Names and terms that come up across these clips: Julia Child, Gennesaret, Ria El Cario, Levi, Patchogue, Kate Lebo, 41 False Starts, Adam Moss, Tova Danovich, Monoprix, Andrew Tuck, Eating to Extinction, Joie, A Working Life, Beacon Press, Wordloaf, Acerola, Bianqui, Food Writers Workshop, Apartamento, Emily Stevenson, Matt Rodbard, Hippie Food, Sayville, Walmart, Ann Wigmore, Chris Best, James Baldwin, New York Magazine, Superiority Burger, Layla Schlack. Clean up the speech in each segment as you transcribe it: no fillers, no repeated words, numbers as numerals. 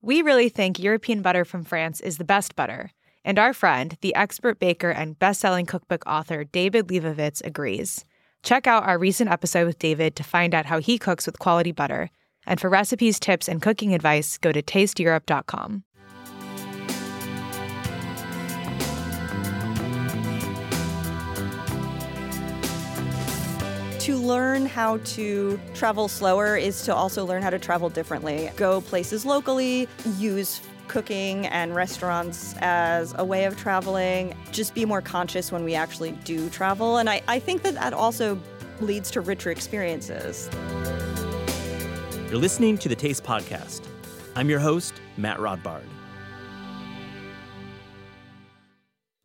We really think European butter from France is the best butter, and our friend, the expert baker and best-selling cookbook author David Lebovitz, agrees. Check out our recent episode with David to find out how he cooks with quality butter. And for recipes, tips, and cooking advice, go to tasteeurope.com. To learn how to travel slower is to also learn how to travel differently. Go places locally, use cooking and restaurants as a way of traveling. Just be more conscious when we actually do travel. And I think that also leads to richer experiences. You're listening to the Taste Podcast. I'm your host, Matt Rodbard.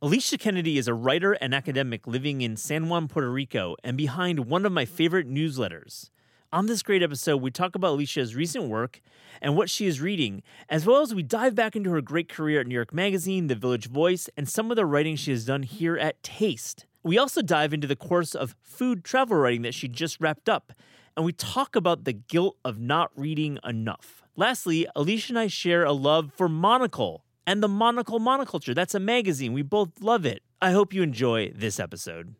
Alicia Kennedy is a writer and academic living in San Juan, Puerto Rico, and behind one of my favorite newsletters. On this great episode, we talk about Alicia's recent work and what she is reading, as well as we dive back into her great career at New York Magazine, The Village Voice, and some of the writing she has done here at Taste. We also dive into the course of food travel writing that she just wrapped up, and we talk about the guilt of not reading enough. Lastly, Alicia and I share a love for Monocle and the Monocle Monoculture. That's a magazine. We both love it. I hope you enjoy this episode.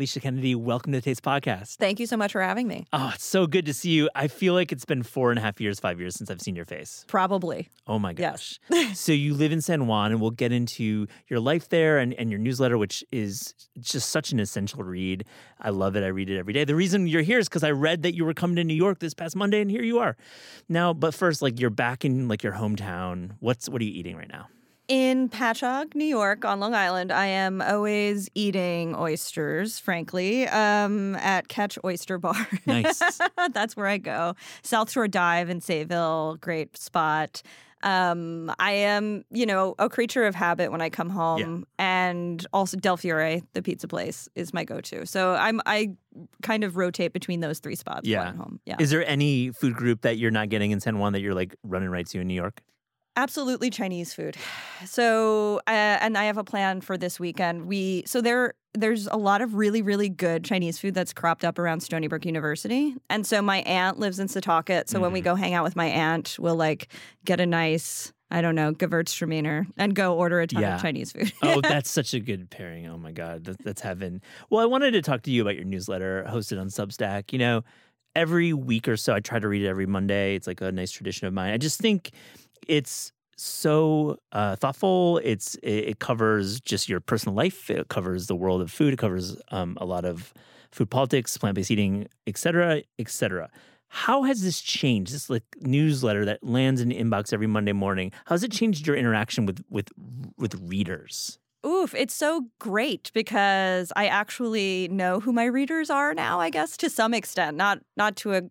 Alicia Kennedy, welcome to the Taste Podcast. Thank you so much for having me. Oh, it's so good to see you. I feel like it's been 5 years since I've seen your face. Probably. Oh my gosh. Yes. So you live in San Juan, and we'll get into your life there and your newsletter, which is just such an essential read. I love it. I read it every day. The reason you're here is because I read that you were coming to New York this past Monday, and here you are. Now, but first, you're back in your hometown. What are you eating right now? In Patchogue, New York, on Long Island, I am always eating oysters, frankly, at Catch Oyster Bar. Nice. That's where I go. South Shore Dive in Sayville, great spot. I am, a creature of habit when I come home. Yeah. And also Del Fiore, the pizza place, is my go-to. So I kind of rotate between those three spots when I'm home. Yeah. Is there any food group that you're not getting in San Juan that you're, running right to in New York? Absolutely Chinese food. So, and I have a plan for this weekend. There's a lot of really, really good Chinese food that's cropped up around Stony Brook University. And so my aunt lives in Setauket. So When we go hang out with my aunt, we'll get a nice, I don't know, Gewürztraminer and go order a ton of Chinese food. Oh, that's such a good pairing. Oh my God, that's heaven. Well, I wanted to talk to you about your newsletter hosted on Substack. Every week or so, I try to read it every Monday. It's a nice tradition of mine. I just think it's so thoughtful. It covers just your personal life. It covers the world of food. It covers a lot of food politics, plant-based eating, et cetera, et cetera. How has this changed, this newsletter that lands in the inbox every Monday morning? How has it changed your interaction with readers? Oof, it's so great because I actually know who my readers are now, I guess, to some extent. Not to a,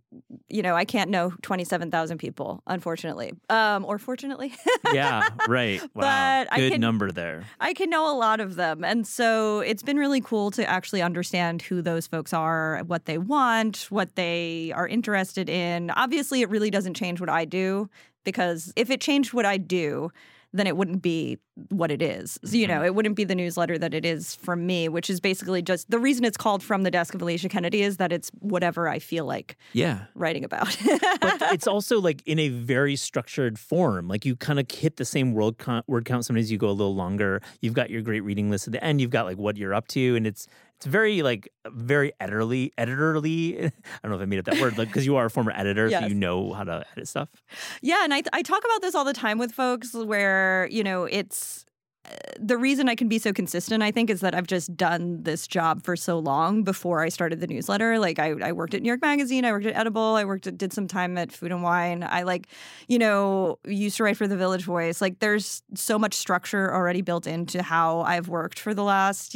I can't know 27,000 people, unfortunately. Or fortunately. Yeah, right. Wow. But number there. I can know a lot of them. And so it's been really cool to actually understand who those folks are, what they want, what they are interested in. Obviously, it really doesn't change what I do, because if it changed what I do, then it wouldn't be what it is. So, it wouldn't be the newsletter that it is from me, which is basically just the reason it's called From the Desk of Alicia Kennedy is that it's whatever I feel like writing about. But it's also in a very structured form. You kind of hit the same word count. Sometimes you go a little longer. You've got your great reading list at the end. You've got what you're up to. And it's very, very editorly. I don't know if I made up that word, because you are a former editor, yes. So you know how to edit stuff. Yeah, and I talk about this all the time with folks where, it's the reason I can be so consistent, I think, is that I've just done this job for so long before I started the newsletter. I worked at New York Magazine. I worked at Edible. Did some time at Food & Wine. I, used to write for The Village Voice. There's so much structure already built into how I've worked for the last,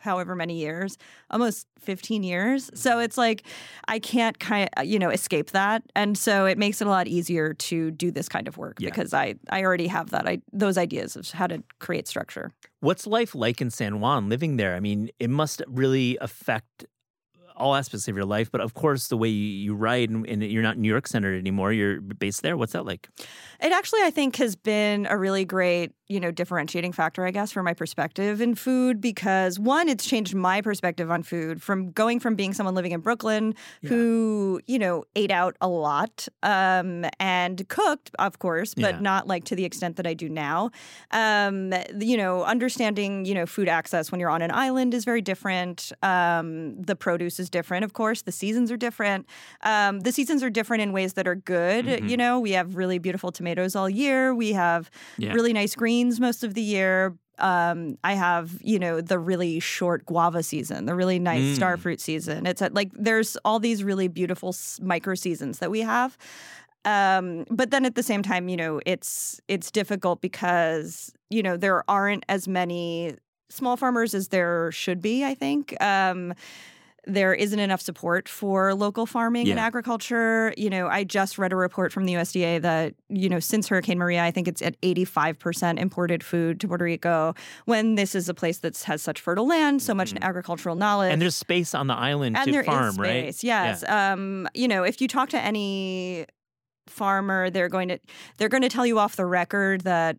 however many years, almost 15 years. So it's I can't escape that. And so it makes it a lot easier to do this kind of work because I already have that. Those ideas of how to create structure. What's life like in San Juan living there? I mean, it must really affect all aspects of your life, but of course the way you write, and you're not New York-centered anymore. You're based there. What's that like? It actually, I think, has been a really great, differentiating factor, I guess, for my perspective in food because, one, it's changed my perspective on food from going from being someone living in Brooklyn who, ate out a lot and cooked, of course, but not like to the extent that I do now. Understanding, food access when you're on an island is very different. The produce is different, of course. The seasons are different. The seasons are different in ways that are good. Mm-hmm. We have really beautiful tomatoes all year. We have really nice greens most of the year. I have, the really short guava season, the really nice star fruit season. It's like there's all these really beautiful micro seasons that we have. But then at the same time, it's difficult because, there aren't as many small farmers as there should be, I think. There isn't enough support for local farming and agriculture. I just read a report from the USDA that, since Hurricane Maria, I think it's at 85% imported food to Puerto Rico when this is a place that has such fertile land, so much agricultural knowledge. And there's space on the island to farm, right? And there is space, yes. Yeah. If you talk to any farmer, they're going to tell you off the record that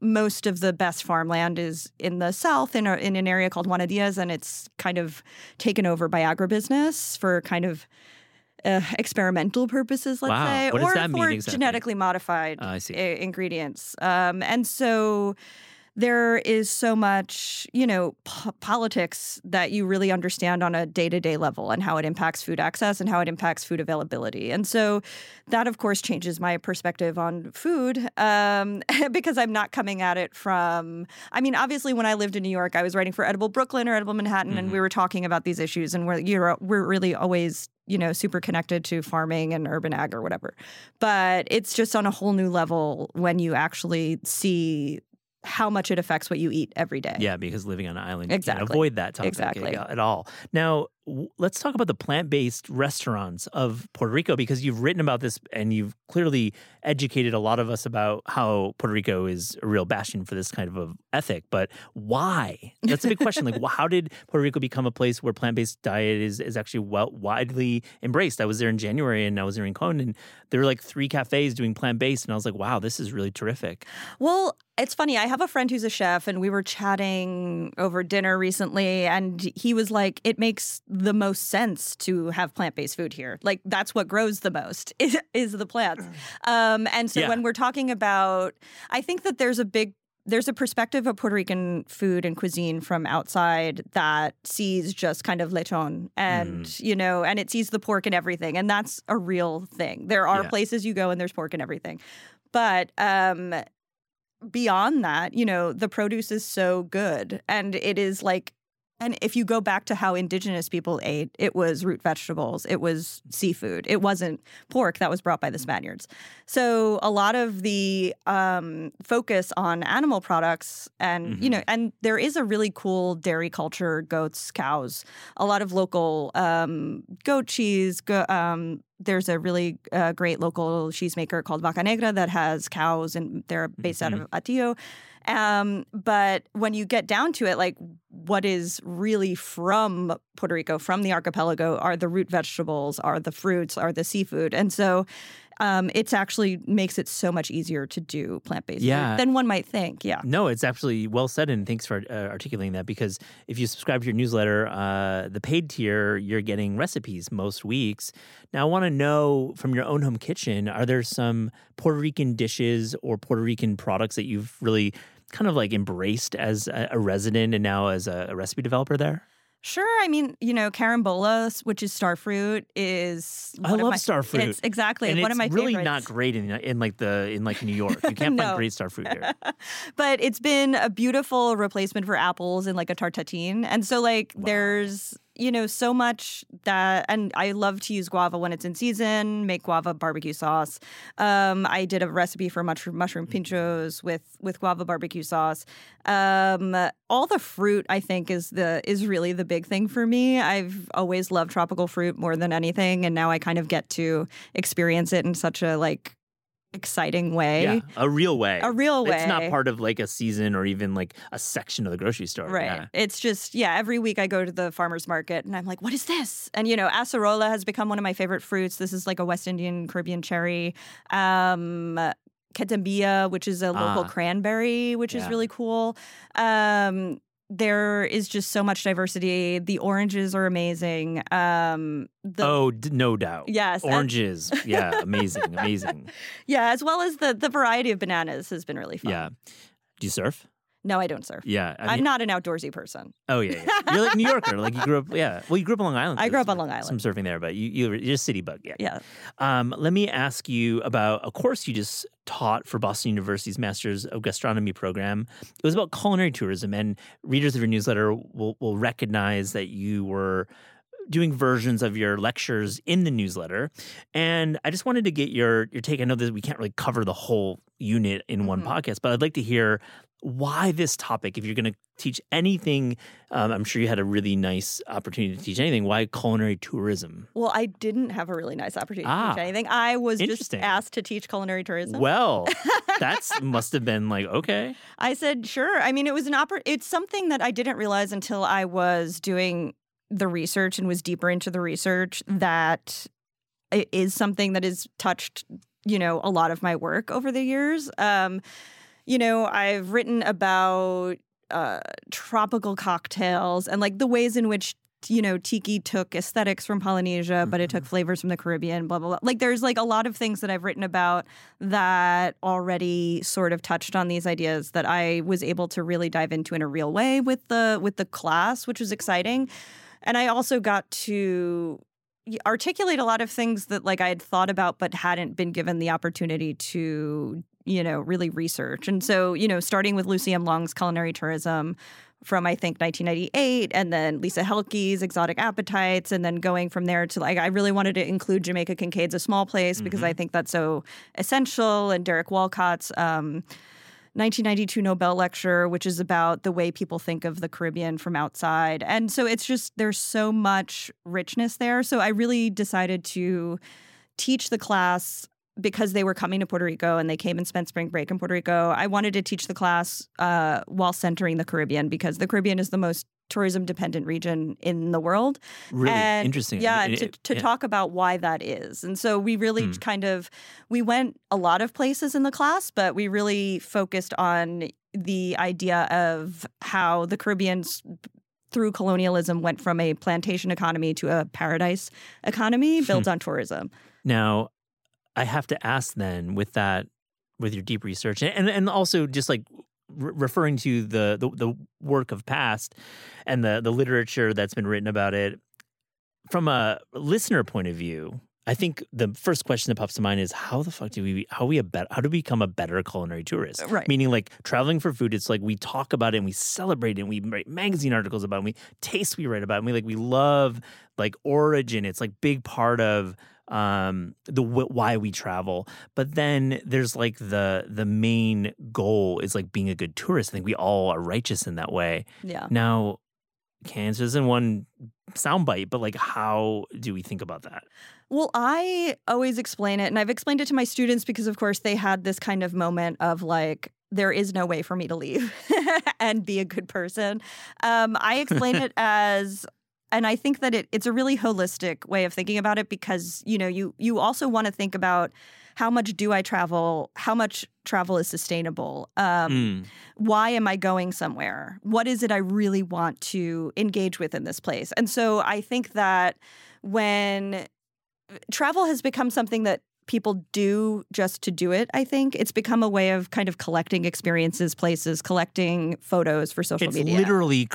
most of the best farmland is in the south in an area called Juanadillas, and it's kind of taken over by agribusiness for kind of experimental purposes, let's say, what does that mean exactly? Genetically modified ingredients. And so there is so much, politics that you really understand on a day-to-day level and how it impacts food access and how it impacts food availability. And so that, of course, changes my perspective on food because I'm not coming at it from – I mean, obviously, when I lived in New York, I was writing for Edible Brooklyn or Edible Manhattan, and we were talking about these issues, and we're really always – super connected to farming and urban ag or whatever. But it's just on a whole new level when you actually see – how much it affects what you eat every day. Yeah, because living on an island, you can't avoid that topic at all. Now, let's talk about the plant-based restaurants of Puerto Rico, because you've written about this and you've clearly educated a lot of us about how Puerto Rico is a real bastion for this kind of ethic. But why? That's a big question. How did Puerto Rico become a place where plant-based diet is actually widely embraced? I was there in January and I was there in Cone, and there were 3 cafes doing plant-based, and I was like, wow, this is really terrific. Well, it's funny. I have a friend who's a chef, and we were chatting over dinner recently, and he was like, it makes the most sense to have plant-based food here. That's what grows the most is the plants. When we're talking about, I think that there's a perspective of Puerto Rican food and cuisine from outside that sees just kind of lechon and, and it sees the pork and everything. And that's a real thing. There are places you go and there's pork and everything. But beyond that, the produce is so good. And it is and if you go back to how indigenous people ate, it was root vegetables, it was seafood, it wasn't pork that was brought by the Spaniards. So a lot of the focus on animal products and, and there is a really cool dairy culture, goats, cows, a lot of local goat cheese, there's a really great local cheesemaker called Vaca Negra that has cows, and they're based out of Atillo. But when you get down to it, what is really from Puerto Rico, from the archipelago, are the root vegetables, are the fruits, are the seafood. And so it actually makes it so much easier to do plant-based food than one might think. Yeah. No, it's actually well said, and thanks for articulating that, because if you subscribe to your newsletter, the paid tier, you're getting recipes most weeks. Now, I want to know from your own home kitchen, are there some Puerto Rican dishes or Puerto Rican products that you've really kind of embraced as a resident and now as a recipe developer there? Sure. I mean, carambola, which is starfruit, is one of my starfruit. It's exactly and one of my favorites. It's really not great in New York. You can't find great starfruit here. But it's been a beautiful replacement for apples in a tartatine. And so there's so much that, and I love to use guava when it's in season, make guava barbecue sauce. I did a recipe for mushroom pinchos with guava barbecue sauce. All the fruit, I think, is really the big thing for me. I've always loved tropical fruit more than anything, and now I kind of get to experience it in such a exciting way. Yeah, a real way. A real way. It's not part of like a season or even like a section of the grocery store. Right. Yeah. It's just, yeah, every week I go to the farmer's market and I'm like, what is this? And, you know, acerola has become one of my favorite fruits. This is like a West Indian Caribbean cherry. Ketembia, which is a local cranberry, which is really cool. There is just so much diversity. The oranges are amazing. No doubt. Yes. Oranges. Yeah. Amazing. Amazing. Yeah. As well as the variety of bananas has been really fun. Yeah. Do you surf? No, I don't surf. Yeah. I mean, I'm not an outdoorsy person. Oh, yeah. You're like New Yorker. Like you grew up, yeah. Well, you grew up on Long Island. I grew up on Long Island. Some surfing there, but you're a city bug. Yeah. Let me ask you about a course you just taught for Boston University's Masters of Gastronomy program. It was about culinary tourism, and readers of your newsletter will recognize that you were doing versions of your lectures in the newsletter. And I just wanted to get your take. I know that we can't really cover the whole unit in one podcast, but I'd like to hear why this topic, if you're going to teach anything, I'm sure you had a really nice opportunity to teach anything. Why culinary tourism? Well, I didn't have a really nice opportunity to teach anything. I was just asked to teach culinary tourism. Well, that must have been like, okay. I said, sure. I mean, it was it's something that I didn't realize until I was doing the research and was deeper into the research, that it is something that has touched, you know, a lot of my work over the years. You know, I've written about tropical cocktails and like the ways in which, you know, tiki took aesthetics from Polynesia, but it took flavors from the Caribbean, blah, blah, blah. Like there's like a lot of things that I've written about that already sort of touched on these ideas that I was able to really dive into in a real way with the class, which was exciting. And I also got to articulate a lot of things that like I had thought about but hadn't been given the opportunity to, you know, really research. And so, you know, starting with Lucy M. Long's Culinary Tourism from, I think, 1998, and then Lisa Helke's Exotic Appetites, and then going from there to, like, I really wanted to include Jamaica Kincaid's A Small Place because I think that's so essential, and Derek Walcott's 1992 Nobel Lecture, which is about the way people think of the Caribbean from outside. And so it's just, there's so much richness there. So I really decided to teach the class because they were coming to Puerto Rico and they came and spent spring break in Puerto Rico. I wanted to teach the class while centering the Caribbean, because the Caribbean is the most tourism-dependent region in the world. Really interesting. Yeah, to talk about why that is. And so we really we went a lot of places in the class, but we really focused on the idea of how the Caribbean's through colonialism went from a plantation economy to a paradise economy built on tourism. Now, I have to ask then, with your deep research and also just like referring to the work of past and the literature that's been written about it, from a listener point of view, I think the first question that pops to mind is how do we become a better culinary tourist? Right. Meaning, like, traveling for food, it's like we talk about it and we celebrate it and we write magazine articles about it and we taste, we write about it, and we love like origin. It's like big part of why we travel. But then there's like the main goal is like being a good tourist. I think we all are righteous in that way. Yeah. Now, cancer isn't one soundbite, but like, how do we think about that? Well, I always explain it, and I've explained it to my students because, of course, they had this kind of moment of like, there is no way for me to leave and be a good person. I explain it as, and I think that it's a really holistic way of thinking about it, because, you know, you also want to think about how much do I travel, how much travel is sustainable, why am I going somewhere, what is it I really want to engage with in this place. And so I think that when travel has become something that people do just to do it, I think it's become a way of kind of collecting experiences, places, collecting photos for social media. It's literally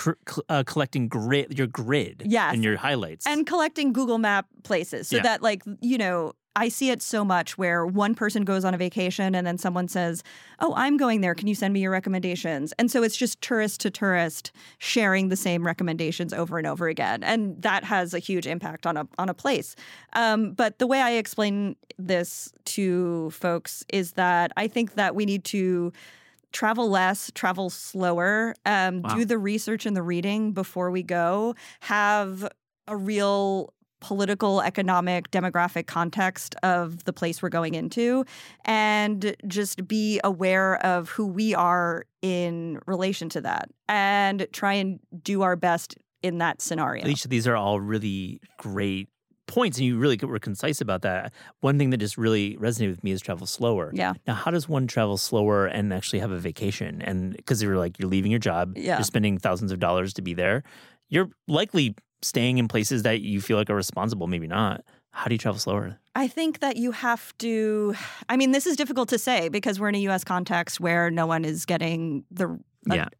collecting your grid and your highlights. And collecting Google Map places so that, like, you know, I see it so much where one person goes on a vacation and then someone says, oh, I'm going there, can you send me your recommendations? And so it's just tourist to tourist sharing the same recommendations over and over again. And that has a huge impact on a place. But the way I explain this to folks is that I think that we need to travel less, travel slower, do the research and the reading before we go, have a real political, economic, demographic context of the place we're going into, and just be aware of who we are in relation to that and try and do our best in that scenario. Each of these are all really great points, and you really were concise about that. One thing that just really resonated with me is travel slower. Yeah. Now, how does one travel slower and actually have a vacation? And because you're leaving your job, you're spending thousands of dollars to be there. You're likely staying in places that you feel like are responsible, maybe not. How do you travel slower? I think that you have to, I mean, this is difficult to say because we're in a U.S. context where no one is getting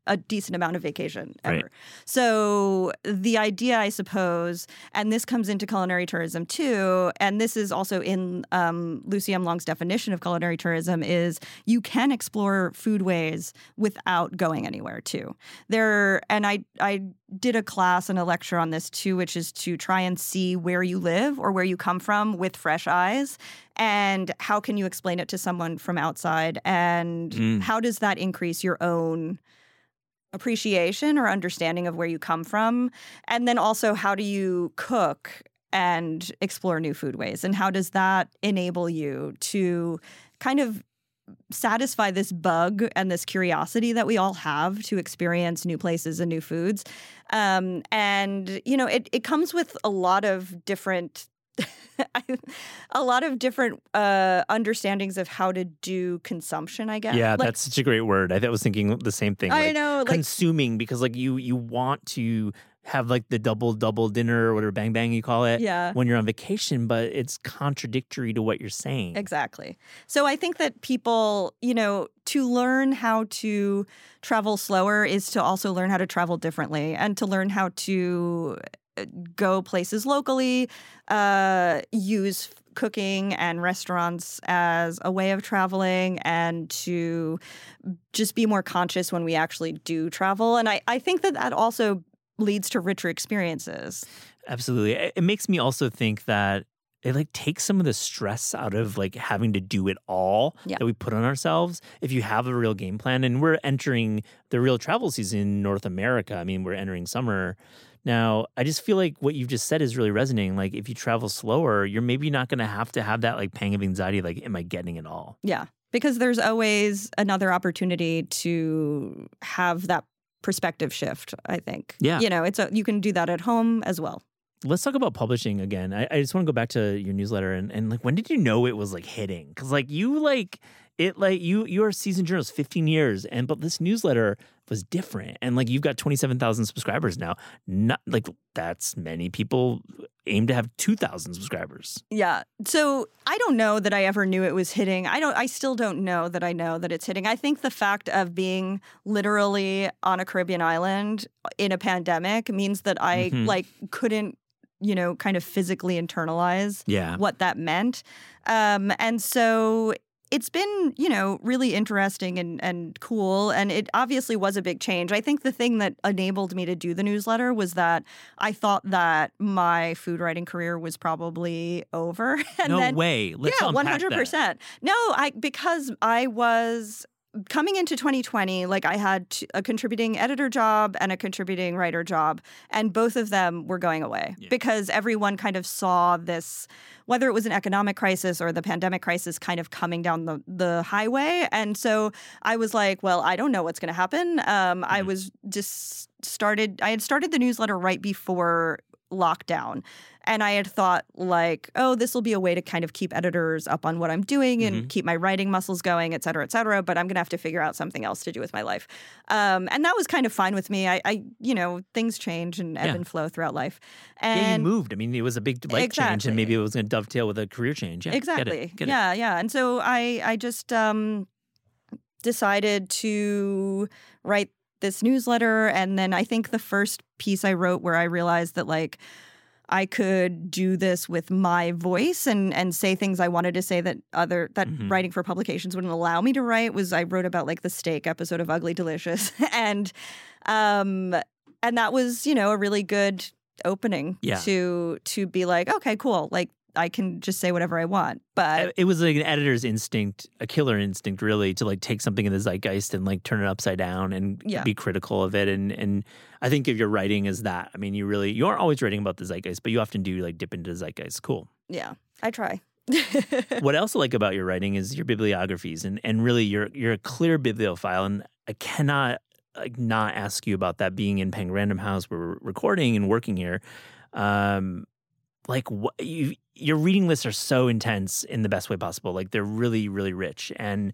a decent amount of vacation ever. Right. So the idea, I suppose, and this comes into culinary tourism too, and this is also in Lucy M. Long's definition of culinary tourism, is you can explore foodways without going anywhere too. I did a class and a lecture on this too, which is to try and see where you live or where you come from with fresh eyes. And how can you explain it to someone from outside? And how does that increase your own appreciation or understanding of where you come from? And then also, how do you cook and explore new foodways? And how does that enable you to kind of satisfy this bug and this curiosity that we all have to experience new places and new foods? It comes with a lot of different understandings of how to do consumption, I guess. Yeah, that's such a great word. I was thinking the same thing. I know. Consuming, because you want to have the double dinner or whatever, bang bang you call it, when you're on vacation, but it's contradictory to what you're saying. Exactly. So I think that people, to learn how to travel slower is to also learn how to travel differently and to learn how to go places locally, use cooking and restaurants as a way of traveling, and to just be more conscious when we actually do travel. And I think that also leads to richer experiences. Absolutely. It makes me also think that it takes some of the stress out of having to do it all that we put on ourselves. If you have a real game plan, and we're entering the real travel season in North America. I mean, we're entering summer. Now, I just feel like what you've just said is really resonating. If you travel slower, you're maybe not going to have that pang of anxiety. Am I getting it all? Yeah, because there's always another opportunity to have that perspective shift, I think. Yeah. You can do that at home as well. Let's talk about publishing again. I just want to go back to your newsletter and when did you know it was hitting? Because you are seasoned journalist 15 years, but this newsletter was different. And you've got 27,000 subscribers now. Not that's many people aim to have 2,000 subscribers. Yeah. So I don't know that I ever knew it was hitting. I still don't know that I know that it's hitting. I think the fact of being literally on a Caribbean island in a pandemic means that I couldn't kind of physically internalize what that meant. And so it's been, really interesting and cool. And it obviously was a big change. I think the thing that enabled me to do the newsletter was that I thought that my food writing career was probably over. And no way. Let's unpack 100%. That. No, because I was coming into 2020, I had a contributing editor job and a contributing writer job, and both of them were going away because everyone kind of saw this, whether it was an economic crisis or the pandemic crisis, kind of coming down the highway. And so I was well, I don't know what's going to happen. I had started the newsletter right before lockdown. And I had thought this will be a way to kind of keep editors up on what I'm doing and keep my writing muscles going, et cetera, but I'm going to have to figure out something else to do with my life. And that was kind of fine with me. I things change and ebb and flow throughout life. And you moved. I mean, it was a big life change, and maybe it was going to dovetail with a career change. Yeah, exactly. Get it. And so I just decided to write this newsletter, and then I think the first piece I wrote where I realized that I could do this with my voice and say things I wanted to say that writing for publications wouldn't allow me to write was I wrote about the steak episode of Ugly Delicious and that was a really good opening to be okay, cool, I can just say whatever I want. But it was like an editor's instinct, a killer instinct, really, to like take something in the zeitgeist and like turn it upside down and be critical of it. And I think if your writing is that, I mean, you aren't always writing about the zeitgeist, but you often do like dip into the zeitgeist. Cool. Yeah, I try. What I also like about your writing is your bibliographies, and really you're a clear bibliophile, and I cannot like not ask you about that. Being in Penguin Random House, we're recording and working here. Your reading lists are so intense in the best way possible. Like they're really, really rich. And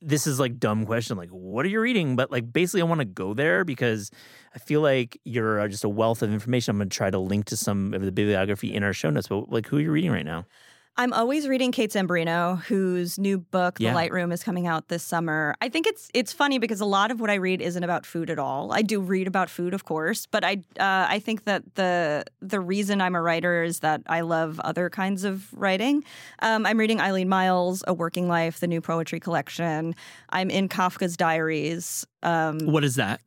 this is like dumb question, like what are you reading? But like basically I want to go there because I feel like you're just a wealth of information. I'm going to try to link to some of the bibliography in our show notes. But like, who are you reading right now? I'm always reading Kate Zambreno, whose new book, The Lightroom, is coming out this summer. I think it's funny because a lot of what I read isn't about food at all. I do read about food, of course, but I think that the reason I'm a writer is that I love other kinds of writing. I'm reading Eileen Myles, A Working Life, the new poetry collection. I'm in Kafka's diaries. What is that?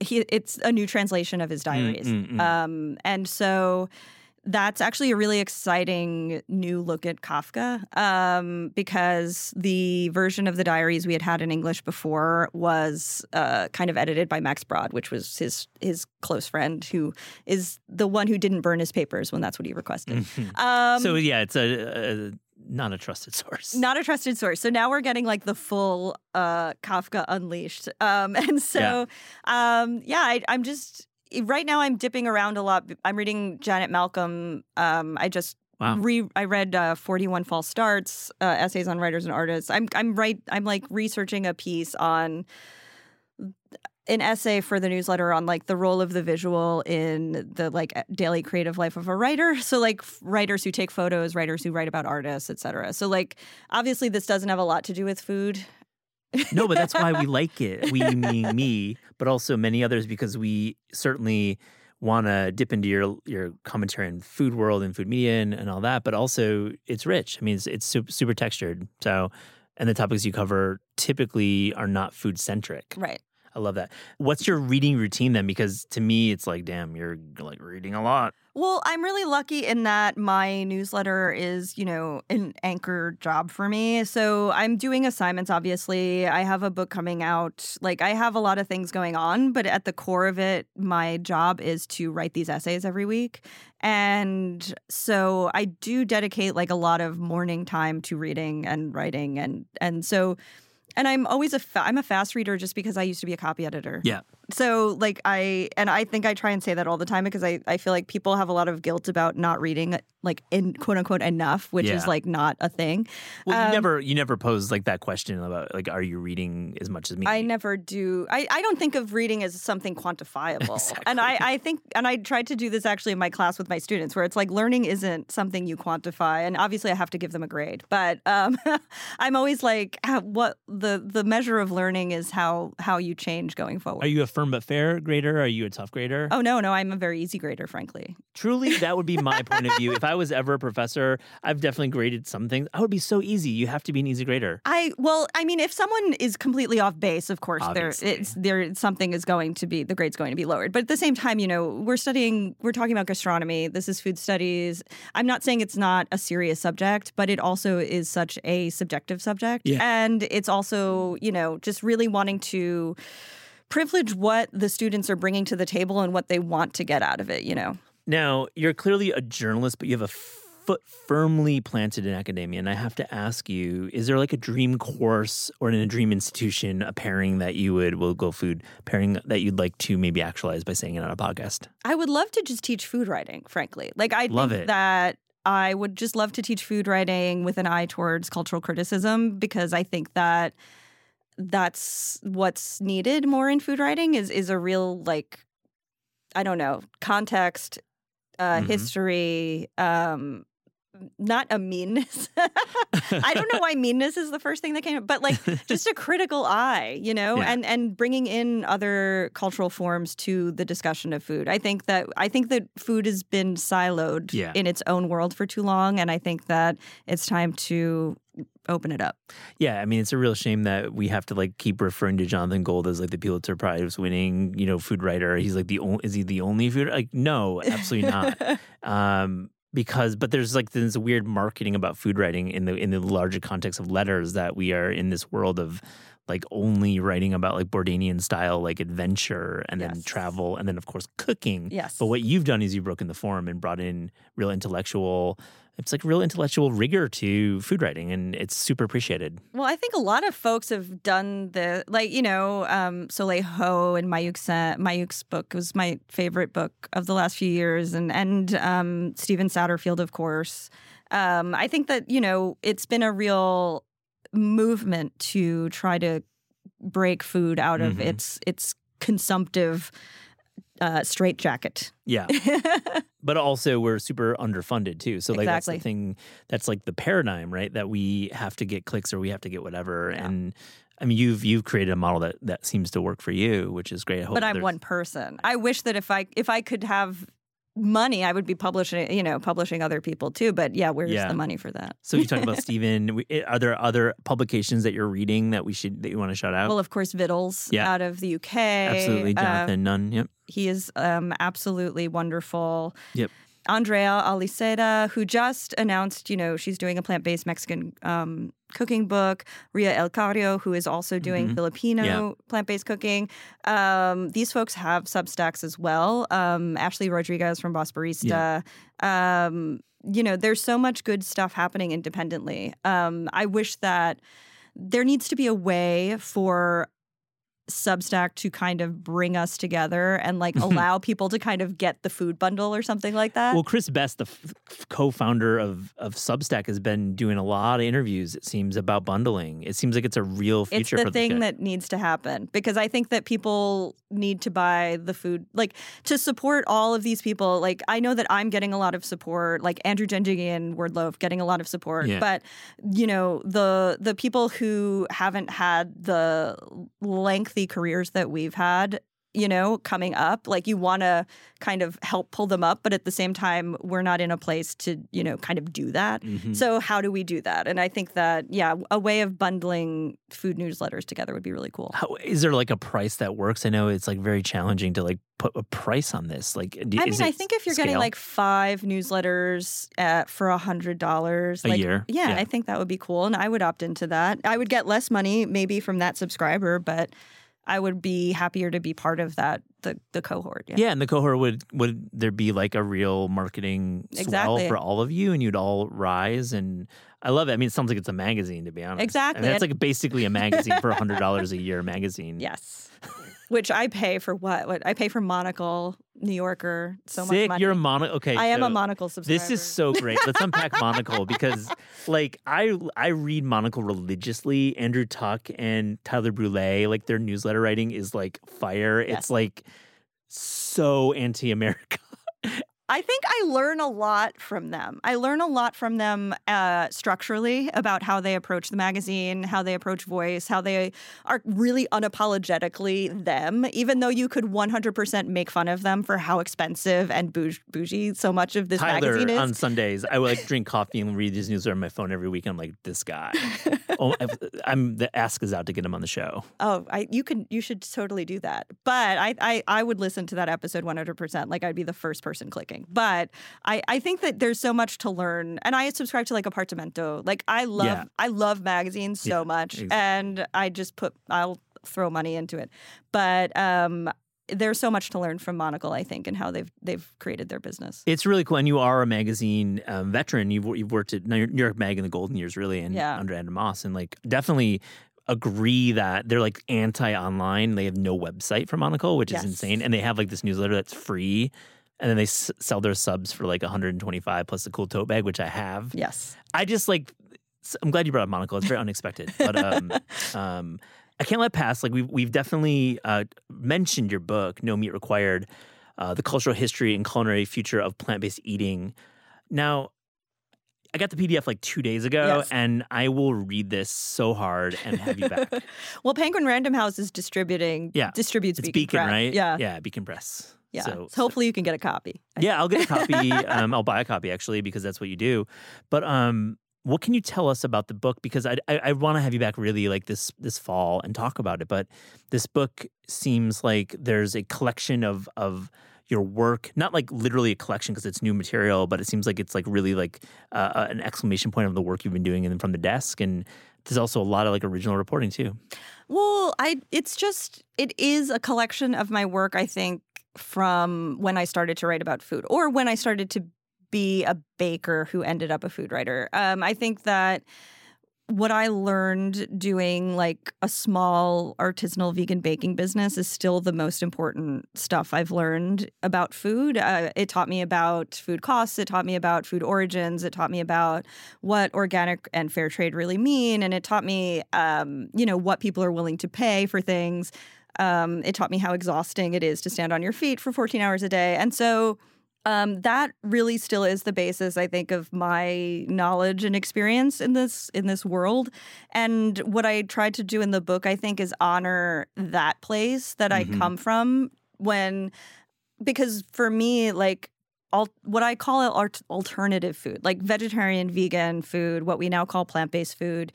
It's a new translation of his diaries. And so... that's actually a really exciting new look at Kafka because the version of the diaries we had in English before was kind of edited by Max Brod, which was his close friend, who is the one who didn't burn his papers when that's what he requested. So yeah, it's a not a trusted source. Not a trusted source. So now we're getting like the full Kafka unleashed. I'm just... right now I'm dipping around a lot. I'm reading Janet Malcolm. I read 41 False Starts, Essays on Writers and Artists. I'm like researching a piece on an essay for the newsletter on like the role of the visual in the like daily creative life of a writer. So like writers who take photos, writers who write about artists, etc. So like obviously this doesn't have a lot to do with food. No, but that's why we like it. We mean me, but also many others, because we certainly want to dip into your commentary in food world and food media and all that. But also, it's rich. I mean, it's super textured. So, and the topics you cover typically are not food centric. Right. I love that. What's your reading routine then? Because to me, it's like, damn, you're like reading a lot. Well, I'm really lucky in that my newsletter is, you know, an anchor job for me. So I'm doing assignments, obviously. I have a book coming out. Like I have a lot of things going on, but at the core of it, my job is to write these essays every week. And so I do dedicate like a lot of morning time to reading and writing. And so... and I'm always I'm a fast reader just because I used to be a copy editor. Yeah. So like I think I try and say that all the time because I feel like people have a lot of guilt about not reading like in quote unquote enough, which is like not a thing. Well, you never pose like that question about like, are you reading as much as me? I never do. I don't think of reading as something quantifiable. Exactly. And I tried to do this actually in my class with my students where it's like learning isn't something you quantify. And obviously I have to give them a grade, but I'm always like what the measure of learning is how you change going forward. Are you a firm but fair grader? Are you a tough grader? Oh, no, I'm a very easy grader, frankly. Truly, that would be my point of view. If I was ever a professor, I've definitely graded some things. I would be so easy. You have to be an easy grader. If someone is completely off base, of course, something is going to be, the grade's going to be lowered. But at the same time, you know, we're talking about gastronomy. This is food studies. I'm not saying it's not a serious subject, but it also is such a subjective subject. Yeah. And it's also, you know, just really wanting to privilege what the students are bringing to the table and what they want to get out of it, you know. Now, you're clearly a journalist, but you have a foot firmly planted in academia. And I have to ask you, is there like a dream course or in a dream institution, a pairing that you would, we'll go food, pairing that you'd like to maybe actualize by saying it on a podcast? I would love to just teach food writing, frankly. Like, I love think it. That I would just love to teach food writing with an eye towards cultural criticism because I think that that's what's needed more in food writing is a real, like, I don't know, context, history, not a meanness. I don't know why meanness is the first thing that came up, but like just a critical eye, you know, and bringing in other cultural forms to the discussion of food. I think that food has been siloed in its own world for too long, and I think that it's time to open it up. Yeah, I mean, it's a real shame that we have to like keep referring to Jonathan Gold as like the Pulitzer Prize winning, you know, food writer. He's like the only food? Like, no, absolutely not. But there's like this weird marketing about food writing in the larger context of letters, that we are in this world of like only writing about like Bourdainian style, like adventure and then travel and then of course cooking. Yes. But what you've done is you've broken the form and brought in real intellectual rigor to food writing, and it's super appreciated. Well, I think a lot of folks have done the, like, you know, Soleil Ho and Mayuk's book was my favorite book of the last few years, and Stephen Satterfield, of course. I think that, you know, it's been a real movement to try to break food out of its consumptive straitjacket. Yeah. But also we're super underfunded too. So like that's the thing, that's like the paradigm, right? That we have to get clicks or we have to get whatever. Yeah. And I mean, you've created a model that seems to work for you, which is great. But I'm one person. I wish that if I could have money, I would be publishing other people too. But yeah, where's the money for that? So you talk about Stephen. Are there other publications that you're reading that you want to shout out? Well, of course, Vittles out of the UK. Absolutely, Jonathan Nunn. Yep, he is absolutely wonderful. Yep, Andrea Aliseda, who just announced, you know, she's doing a plant-based Mexican cooking book. Ria El Cario, who is also doing Filipino plant-based cooking. These folks have Substacks as well. Ashley Rodriguez from Boss Barista. Yeah. You know, there's so much good stuff happening independently. I wish that there needs to be a way for Substack to kind of bring us together and like allow people to kind of get the food bundle or something like that. Well, Chris Best, the co-founder of Substack, has been doing a lot of interviews, it seems, about bundling. It seems like it's a real future for the thing that needs to happen, because I think that people need to buy the food, like to support all of these people. Like, I know that I'm getting a lot of support, like Andrew Jenjigian, Wordloaf, getting a lot of support, but you know, the people who haven't had the length the careers that we've had, you know, coming up, like you want to kind of help pull them up, but at the same time, we're not in a place to, you know, kind of do that. Mm-hmm. So how do we do that? And I think that, a way of bundling food newsletters together would be really cool. Is there like a price that works? I know it's like very challenging to like put a price on this. Like, I think if you're getting like 5 newsletters for $100 a year, I think that would be cool, and I would opt into that. I would get less money maybe from that subscriber, but I would be happier to be part of that, the cohort. Yeah. Yeah, and the cohort would there be like a real marketing swell for all of you, and you'd all rise, and I love it. I mean, it sounds like it's a magazine, to be honest. Exactly. I mean, that's like basically a magazine for $100 a year magazine. Yes. Which I pay for what? I pay for Monocle, New Yorker, much money. You're a Monocle. Okay. I am a Monocle subscriber. This is so great. Let's unpack Monocle, because like I read Monocle religiously. Andrew Tuck and Tyler Brulé, like their newsletter writing is like fire. Yes. It's like so anti-America. I think I learn a lot from them. I learn a lot from them structurally about how they approach the magazine, how they approach voice, how they are really unapologetically them, even though you could 100% make fun of them for how expensive and bougie so much of this magazine is. On Sundays, I would like drink coffee and read his newsletter on my phone every week. I'm like, this guy. The ask is out to get him on the show. Oh, you should totally do that. But I would listen to that episode 100%. Like, I'd be the first person clicking. But I think that there's so much to learn. And I subscribe to like Apartamento. Like I love magazines so much. Exactly. And I'll throw money into it. But there's so much to learn from Monocle, I think, and how they've created their business. It's really cool. And you are a magazine veteran. You've worked at New York Mag in the golden years, really, and under Adam Moss. And like definitely agree that they're like anti-online. They have no website for Monocle, which is insane. And they have like this newsletter that's free. And then they sell their subs for like $125 plus a cool tote bag, which I have. Yes. I'm glad you brought up Monocle. It's very unexpected. But I can't let pass. Like we've definitely mentioned your book, No Meat Required, The Cultural History and Culinary Future of Plant-Based Eating. Now, I got the PDF like 2 days ago, and I will read this so hard and have you back. Well, Penguin Random House is distributes Beacon Press. Right? Yeah, Beacon Press. Yeah. So hopefully you can get a copy. Yeah, I'll get a copy. I'll buy a copy, actually, because that's what you do. But what can you tell us about the book? Because I want to have you back really like this fall and talk about it. But this book seems like there's a collection of your work, not like literally a collection because it's new material, but it seems like it's like really like an exclamation point of the work you've been doing and from the desk. And there's also a lot of like original reporting too. Well, it is a collection of my work, I think, from when I started to write about food or when I started to be a baker who ended up a food writer. I think that what I learned doing like a small artisanal vegan baking business is still the most important stuff I've learned about food. It taught me about food costs. It taught me about food origins. It taught me about what organic and fair trade really mean. And it taught me, what people are willing to pay for things. It taught me how exhausting it is to stand on your feet for 14 hours a day. And so that really still is the basis, I think, of my knowledge and experience in this world. And what I tried to do in the book, I think, is honor that place that I come from because for me, like, what I call alternative food, like vegetarian, vegan food, what we now call plant-based food,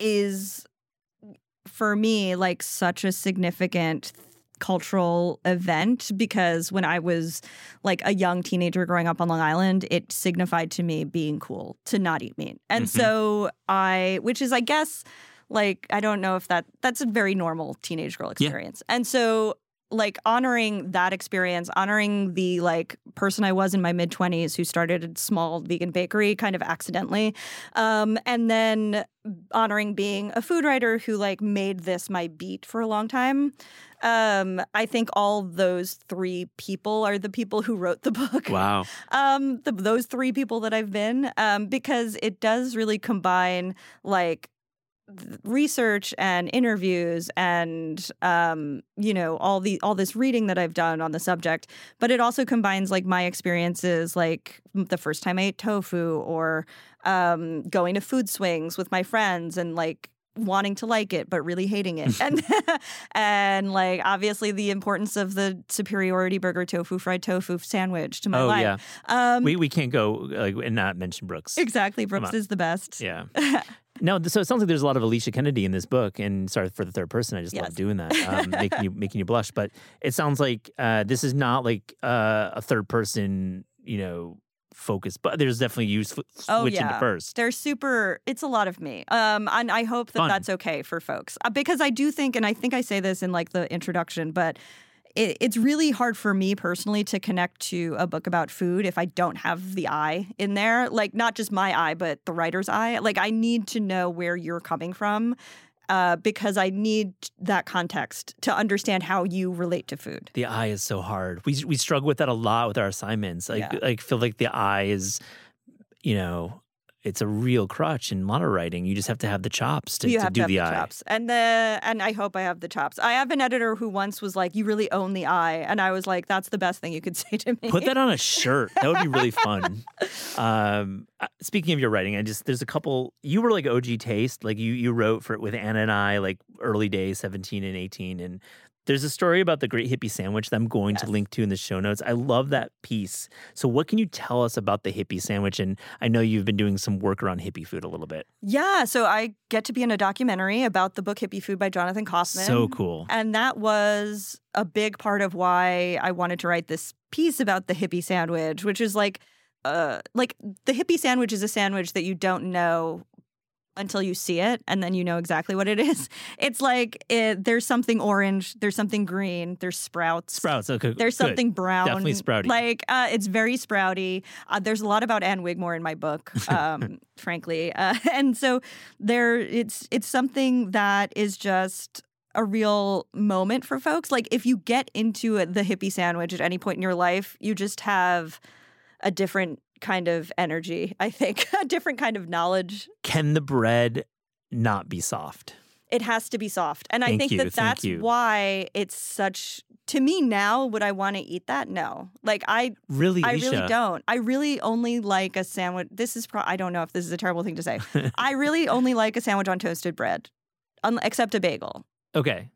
is for me like such a significant cultural event, because when I was like a young teenager growing up on Long Island, it signified to me being cool to not eat meat. And so which is, I guess, like, I don't know if that's a very normal teenage girl experience. Yeah. And so like honoring that experience, honoring the like person I was in my mid 20s who started a small vegan bakery kind of accidentally. And then honoring being a food writer who like made this my beat for a long time. I think all those three people are the people who wrote the book. Wow. Those three people that I've been, because it does really combine like research and interviews and, all this reading that I've done on the subject. But it also combines like my experiences, like the first time I ate tofu or going to food swings with my friends and like wanting to like it but really hating it. And like obviously the importance of the superiority burger tofu, fried tofu sandwich to my life. Yeah. We can't go like and not mention Brooks. Exactly. Brooks is the best. Yeah. No, so it sounds like there's a lot of Alicia Kennedy in this book, and sorry for the third person, I just love doing that, making you blush. But it sounds like this is not like a third person, focus, but there's definitely you switching to first. They're super, it's a lot of me. And I hope that that's okay for folks. Because I do think, and I think I say this in like the introduction, but it's really hard for me personally to connect to a book about food if I don't have the eye in there. Like, not just my eye, but the writer's eye. Like, I need to know where you're coming from because I need that context to understand how you relate to food. The eye is so hard. We struggle with that a lot with our assignments. I feel like the eye is, it's a real crutch in mono-writing. You just have to have the chops to do the eye. Chops. And I hope I have the chops. I have an editor who once was like, you really own the eye. And I was like, that's the best thing you could say to me. Put that on a shirt. That would be really fun. Speaking of your writing, there's a couple, you were like OG Taste. Like you wrote with Anna and I, like early days, 17 and 18. And there's a story about the Great Hippie Sandwich that I'm going to link to in the show notes. I love that piece. So what can you tell us about the Hippie Sandwich? And I know you've been doing some work around hippie food a little bit. Yeah, so I get to be in a documentary about the book Hippie Food by Jonathan Kaufman. So cool. And that was a big part of why I wanted to write this piece about the Hippie Sandwich, which is like the Hippie Sandwich is a sandwich that you don't know until you see it, and then you know exactly what it is. It's like there's something orange, there's something green, there's sprouts. Sprouts, okay. There's something brown. Definitely sprouty. Like, it's very sprouty. There's a lot about Ann Wigmore in my book, frankly. And so it's something that is just a real moment for folks. Like, if you get into the Hippie Sandwich at any point in your life, you just have a different kind of energy, I think, a different kind of knowledge. Can the bread not be soft? It has to be soft. And I think that's why it's such, to me now, would I want to eat that? No. Like, I really don't. I really only like a sandwich. This is, I don't know if this is a terrible thing to say. I really only like a sandwich on toasted bread, except a bagel. Okay.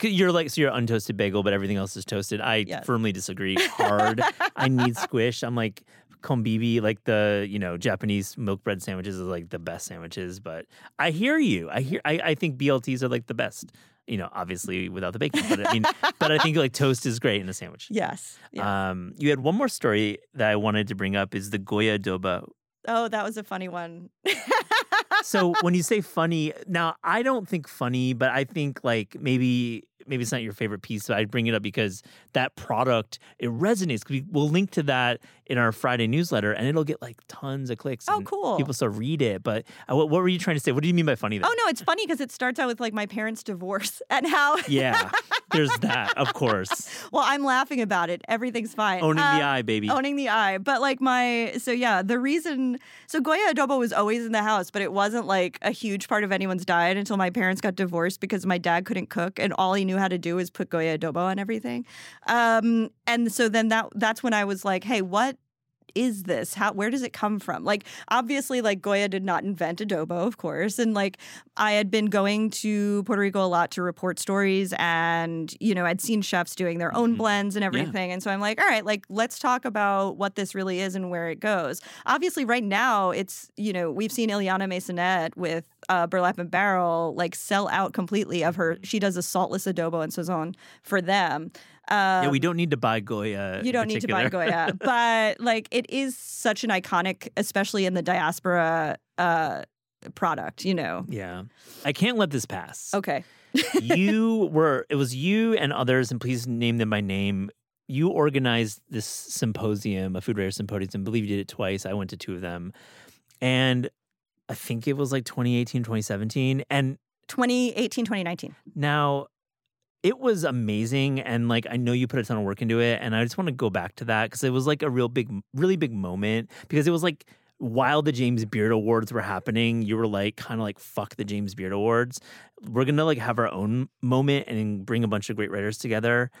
You're an untoasted bagel, but everything else is toasted. I firmly disagree. Hard. I need squish. I'm like, kombibi, like the, Japanese milk bread sandwiches is like the best sandwiches, but I hear you. I think BLTs are like the best. you know, obviously without the bacon. But I mean, but I think like toast is great in a sandwich. Yes. Yeah. You had one more story that I wanted to bring up is the Goya Adobo. Oh, that was a funny one. So when you say funny, now I don't think funny, but I think like maybe it's not your favorite piece, but I bring it up because that product, it resonates. We'll link to that in our Friday newsletter, and it'll get like tons of clicks. Oh, cool. People still read it. But what were you trying to say? What do you mean by funny then? Oh, no, it's funny because it starts out with like my parents' divorce and how... Yeah, there's that, of course. Well, I'm laughing about it. Everything's fine. Owning the eye, baby. Owning the eye. But like the reason... So Goya Adobo was always in the house, but it wasn't like a huge part of anyone's diet until my parents got divorced because my dad couldn't cook, and all he knew how to do is put Goya Adobo on everything. And so then that's when I was like, hey, what is this? Where does it come from? Like, obviously, like, Goya did not invent adobo, of course. And, like, I had been going to Puerto Rico a lot to report stories, and, you know, I'd seen chefs doing their own blends and everything. Yeah. And so I'm like, all right, like, let's talk about what this really is and where it goes. Obviously, right now, it's, you know, we've seen Ileana Masonette with Burlap and Barrel, like, sell out completely of her. She does a saltless adobo and sazon for them. Yeah, we don't need to buy Goya. You don't need to buy Goya. But, like, it is such an iconic, especially in the diaspora product, you know. Yeah. I can't let this pass. Okay. It was you and others, and please name them by name. You organized this symposium, a Food Writers Symposium. I believe you did it twice. I went to two of them. And I think it was like 2018, 2017. And 2018, 2019. Now... It was amazing, and, like, I know you put a ton of work into it, and I just want to go back to that because it was, like, a really big moment because it was, like, while the James Beard Awards were happening, you were, like, kind of like, fuck the James Beard Awards. We're going to, like, have our own moment and bring a bunch of great writers together.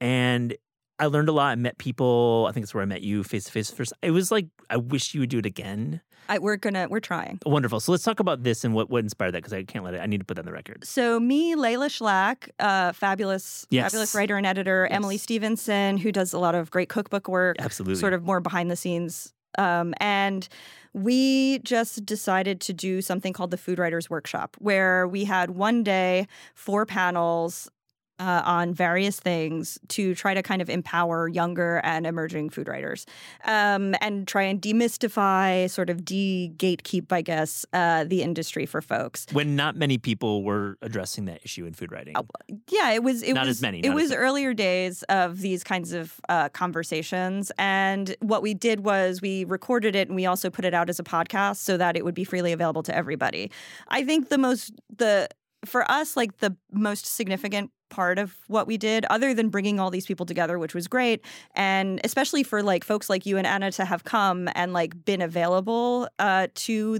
And I learned a lot. I met people. I think it's where I met you face-to-face first. It was, like, I wish you would do it again. We're trying. Wonderful. So let's talk about this and what inspired that, because I need to put that on the record. So me, Layla Schlack, fabulous writer and editor, yes. Emily Stevenson, who does a lot of great cookbook work. Absolutely. Sort of more behind the scenes. And we just decided to do something called the Food Writers Workshop, where we had one day, 4 panels on various things to try to kind of empower younger and emerging food writers and try and demystify, sort of de-gatekeep, I guess, the industry for folks. When not many people were addressing that issue in food writing. Yeah, it was... It was earlier days of these kinds of conversations. And what we did was we recorded it, and we also put it out as a podcast so that it would be freely available to everybody. I think for us, like, the most significant part of what we did, other than bringing all these people together, which was great, and especially for, like, folks like you and Anna to have come and, like, been available to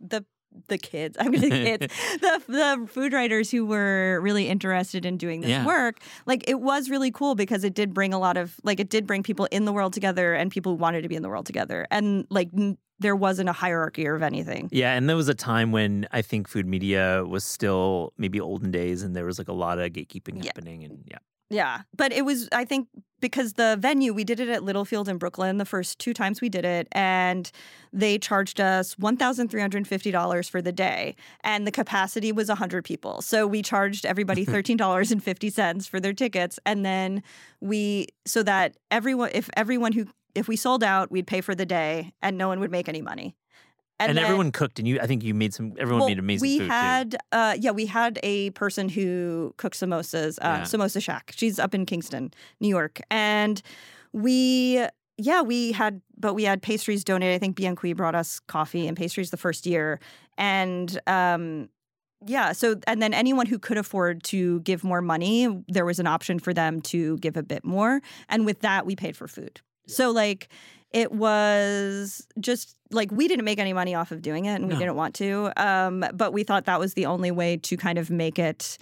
the kids. I mean, the kids, the food writers who were really interested in doing this work. Like, it was really cool because it did bring bring people in the world together and people who wanted to be in the world together. And, like, there wasn't a hierarchy of anything. Yeah, and there was a time when I think food media was still maybe olden days, and there was, like, a lot of gatekeeping happening. Yeah, but it was, I think, because the venue, we did it at Littlefield in Brooklyn the first 2 times we did it, and they charged us $1,350 for the day, and the capacity was 100 people. So we charged everybody $13.50 for their tickets, and then so that if we sold out, we'd pay for the day, and no one would make any money. And then, everyone cooked, and made amazing food. We had a person who cooked samosas, Samosa Shack. She's up in Kingston, New York. And we had pastries donated. I think Bianqui brought us coffee and pastries the first year. And, and then anyone who could afford to give more money, there was an option for them to give a bit more. And with that, we paid for food. So, like, it was just, like, we didn't make any money off of doing it, and we didn't want to. But we thought that was the only way to kind of make it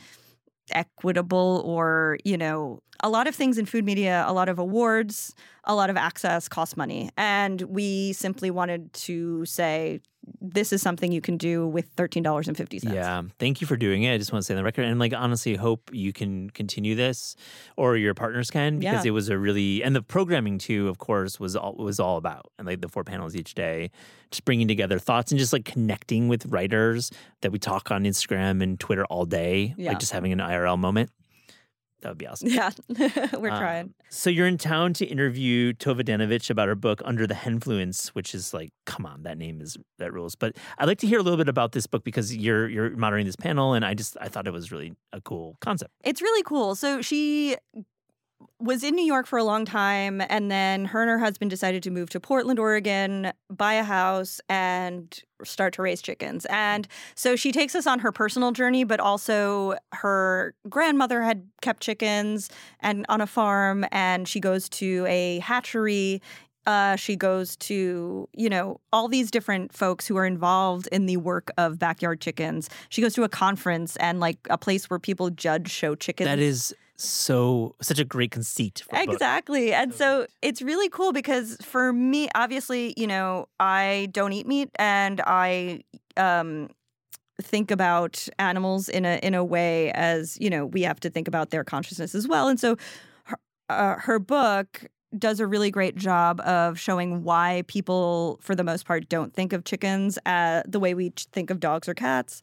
equitable, or, you know, a lot of things in food media, a lot of awards, a lot of access costs money. And we simply wanted to say, this is something you can do with $13.50. Yeah. Thank you for doing it. I just want to say on the record. And like, honestly, hope you can continue this, or your partners can, because it was a really, and the programming too, of course, was all about, and like the 4 panels each day, just bringing together thoughts and just like connecting with writers that we talk on Instagram and Twitter all day, like just having an IRL moment. That would be awesome. Yeah, we're trying. So you're in town to interview Tova Danovich about her book, Under the Henfluence, which is like, come on, that name is, that rules. But I'd like to hear a little bit about this book because you're moderating this panel, and I thought it was really a cool concept. It's really cool. So she was in New York for a long time, and then her and her husband decided to move to Portland, Oregon, buy a house, and start to raise chickens. And so she takes us on her personal journey, but also her grandmother had kept chickens and on a farm, and she goes to a hatchery. She goes to, you know, all these different folks who are involved in the work of backyard chickens. She goes to a conference and, like, a place where people judge show chickens. That is such a great conceit for a book. Exactly. And so it's really cool because for me, obviously, you know, I don't eat meat, and I think about animals in a way as, you know, we have to think about their consciousness as well. And so her book does a really great job of showing why people, for the most part, don't think of chickens the way we think of dogs or cats,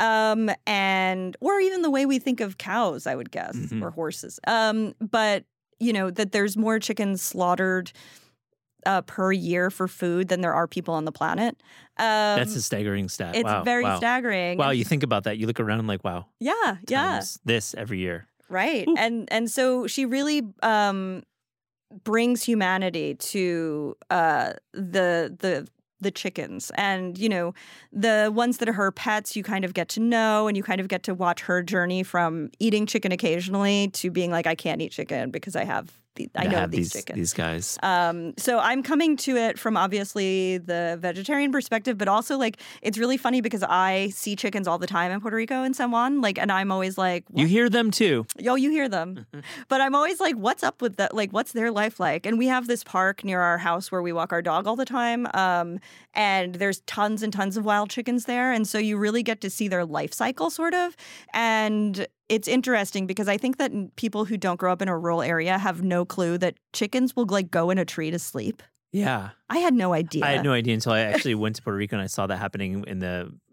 and or even the way we think of cows, I would guess, or horses. But, you know, that there's more chickens slaughtered per year for food than there are people on the planet. That's a staggering stat. It's very staggering. Wow, you think about that. You look around and like, wow. Yeah, yeah. This every year. Right. Ooh. And so she really brings humanity to the chickens, and, you know, the ones that are her pets, you kind of get to know, and you kind of get to watch her journey from eating chicken occasionally to being like, I can't eat chicken because I know these chickens. These guys. So I'm coming to it from obviously the vegetarian perspective, but also like it's really funny because I see chickens all the time in Puerto Rico and San Juan, like, and I'm always like, what? You hear them too. Oh, you hear them, but I'm always like, what's up with that? Like, what's their life like? And we have this park near our house where we walk our dog all the time. And there's tons and tons of wild chickens there. And so you really get to see their life cycle, sort of. And it's interesting because I think that people who don't grow up in a rural area have no clue that chickens will, like, go in a tree to sleep. Yeah. I had no idea until I actually went to Puerto Rico and I saw that happening in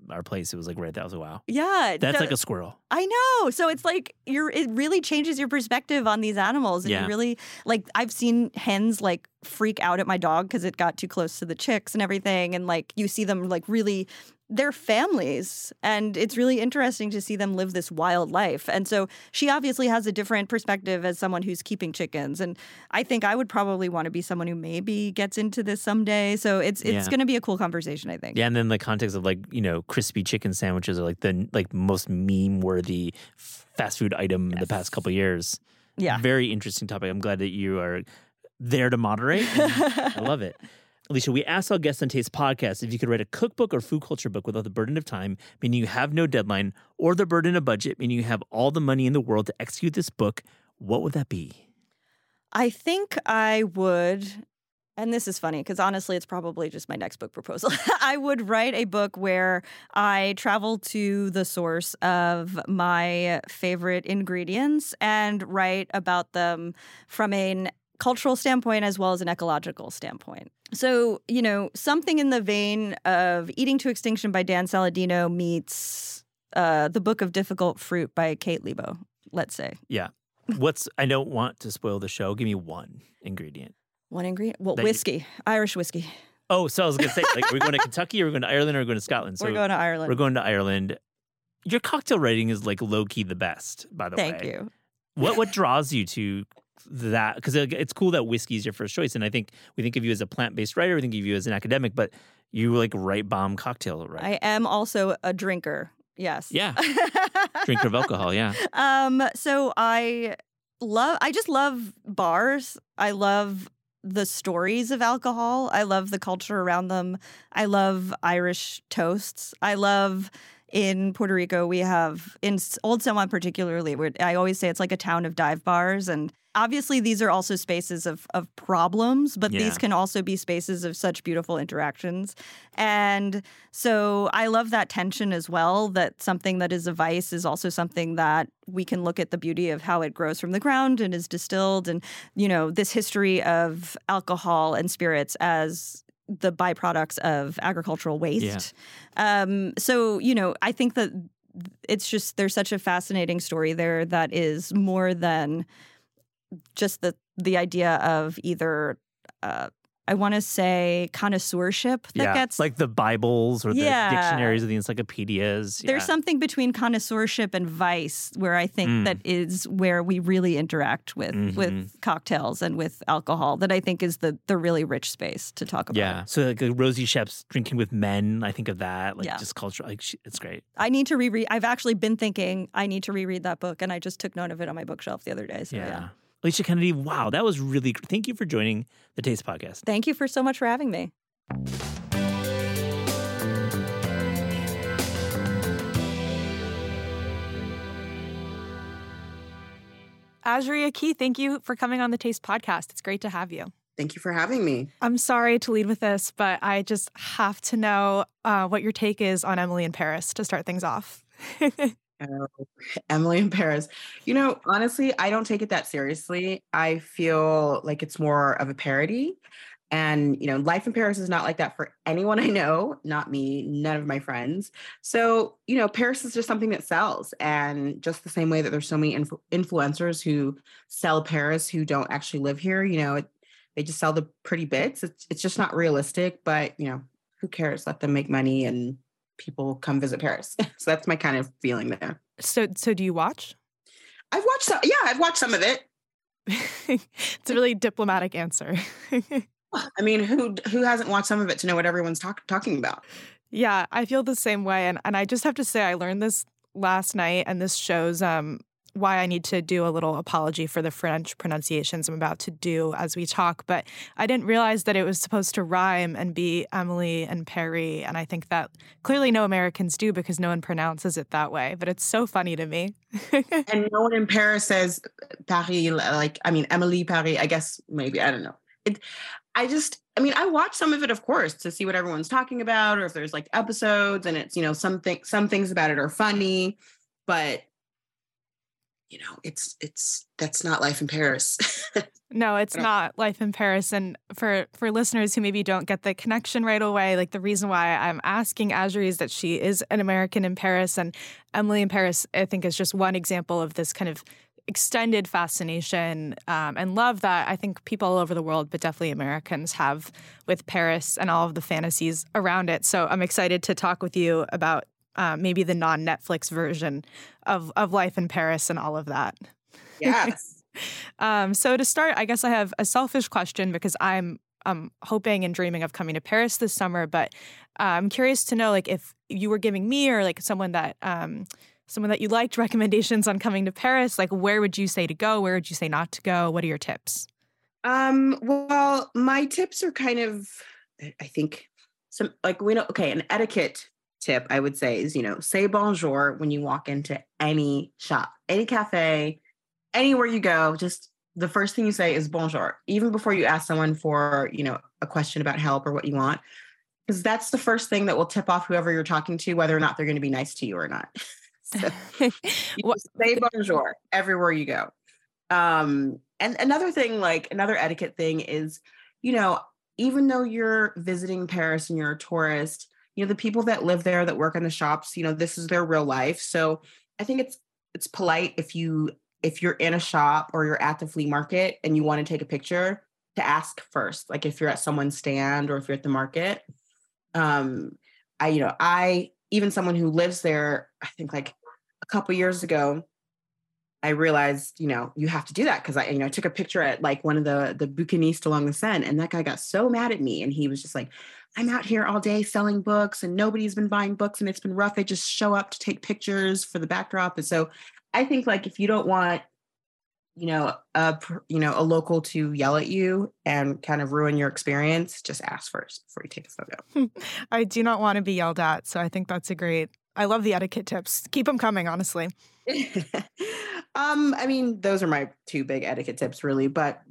our place. It was like right there. I was like, wow. Yeah. That's like a squirrel. I know. So it's like it really changes your perspective on these animals. And you really, like, I've seen hens like freak out at my dog because it got too close to the chicks and everything. And like you see them like really, they're families. And it's really interesting to see them live this wild life. And so she obviously has a different perspective as someone who's keeping chickens. And I think I would probably want to be someone who maybe gets into this someday. So it's going to be a cool conversation, I think. Yeah. And then the context of, like, you know, crispy chicken sandwiches are like the most meme-worthy fast food item in the past couple of years. Yeah. Very interesting topic. I'm glad that you are there to moderate. I love it. Alicia, we asked all guests on Taste Podcast if you could write a cookbook or food culture book without the burden of time, meaning you have no deadline, or the burden of budget, meaning you have all the money in the world to execute this book. What would that be? I think I would, and this is funny because honestly, it's probably just my next book proposal. I would write a book where I travel to the source of my favorite ingredients and write about them from an cultural standpoint as well as an ecological standpoint. So, you know, something in the vein of Eating to Extinction by Dan Saladino meets The Book of Difficult Fruit by Kate Lebo, let's say. Yeah. I don't want to spoil the show. Give me one ingredient. One ingredient? Well, whiskey. Irish whiskey. Oh, so I was going to say, like, we're going to Kentucky or we're going to Ireland or we're going to Scotland. So we're going to Ireland. Your cocktail writing is, like, low-key the best, by the way. Thank you. What draws you to that? Because it's cool that whiskey is your first choice, and I think we think of you as a plant-based writer, we think of you as an academic, but you like write bomb cocktail, right? I am also a drinker, yes. Yeah. Drinker of alcohol, yeah. So I just love bars. I love the stories of alcohol. I love the culture around them. I love Irish toasts. I love, in Puerto Rico, we have, in Old San Juan particularly, I always say it's like a town of dive bars, and obviously these are also spaces of problems, but these can also be spaces of such beautiful interactions. And so I love that tension as well, that something that is a vice is also something that we can look at the beauty of how it grows from the ground and is distilled. And, you know, this history of alcohol and spirits as the byproducts of agricultural waste. Yeah. So, you know, I think that it's just there's such a fascinating story there that is more than just the idea of either I want to say connoisseurship that gets like the Bibles or the dictionaries or the encyclopedias. There's something between connoisseurship and vice where I think that is where we really interact with cocktails and with alcohol that I think is the really rich space to talk about. Yeah. So like Rosie Shep's Drinking with Men, I think of that, like just culture. Like it's great. I need to reread. I've actually been thinking I need to reread that book, and I just took note of it on my bookshelf the other day. So yeah. Alicia Kennedy, wow, that was really great. Thank you for joining the Taste Podcast. Thank you for so much for having me. Azria Key, thank you for coming on the Taste Podcast. It's great to have you. Thank you for having me. I'm sorry to lead with this, but I just have to know what your take is on Emily in Paris to start things off. Emily in Paris. You know, honestly, I don't take it that seriously. I feel like it's more of a parody. And, you know, life in Paris is not like that for anyone I know, not me, none of my friends. So, you know, Paris is just something that sells. And just the same way that there's so many influencers who sell Paris who don't actually live here, you know, they just sell the pretty bits. It's just not realistic, but, you know, who cares? Let them make money and people come visit Paris. So that's my kind of feeling there. So do you watch? I've watched some of it. It's a really diplomatic answer. I mean, who hasn't watched some of it to know what everyone's talking about? Yeah, I feel the same way. And I just have to say, I learned this last night, and this shows why I need to do a little apology for the French pronunciations I'm about to do as we talk, but I didn't realize that it was supposed to rhyme and be Emily and Perry, and I think that clearly no Americans do because no one pronounces it that way, but it's so funny to me. And no one in Paris says Paris, like, I mean, Emily Paris, I guess, maybe, I don't know. I watch some of it, of course, to see what everyone's talking about, or if there's like episodes, and it's, you know, some things about it are funny, but you know, that's not life in Paris. No, it's not life in Paris. And for listeners who maybe don't get the connection right away, like the reason why I'm asking Azri is that she is an American in Paris, and Emily in Paris, I think, is just one example of this kind of extended fascination and love that I think people all over the world, but definitely Americans, have with Paris and all of the fantasies around it. So I'm excited to talk with you about maybe the non-Netflix version of life in Paris and all of that. Yes. So to start, I guess I have a selfish question because I'm hoping and dreaming of coming to Paris this summer. But I'm curious to know, like, if you were giving me or like someone that you liked recommendations on coming to Paris, like, where would you say to go? Where would you say not to go? What are your tips? Well, my tips are kind of, I think, an etiquette tip I would say is, you know, say bonjour when you walk into any shop, any cafe, anywhere you go. Just the first thing you say is bonjour, even before you ask someone for, you know, a question about help or what you want, because that's the first thing that will tip off whoever you're talking to, whether or not they're going to be nice to you or not. So say bonjour everywhere you go. And another thing, like another etiquette thing is, you know, even though you're visiting Paris and you're a tourist, you know, the people that live there, that work in the shops, you know, this is their real life. So I think it's polite if you're in a shop or you're at the flea market and you want to take a picture, to ask first, like if you're at someone's stand or if you're at the market. Even someone who lives there, I think like a couple years ago, I realized, you know, you have to do that because I, you know, took a picture at like one of the bouquinistes along the Seine, and that guy got so mad at me, and he was just like, "I'm out here all day selling books, and nobody's been buying books, and it's been rough. I just show up to take pictures for the backdrop." And so, I think like if you don't want, you know, a local to yell at you and kind of ruin your experience, just ask first before you take a photo. I do not want to be yelled at, so I think that's I love the etiquette tips. Keep them coming, honestly. I mean, those are my two big etiquette tips really, but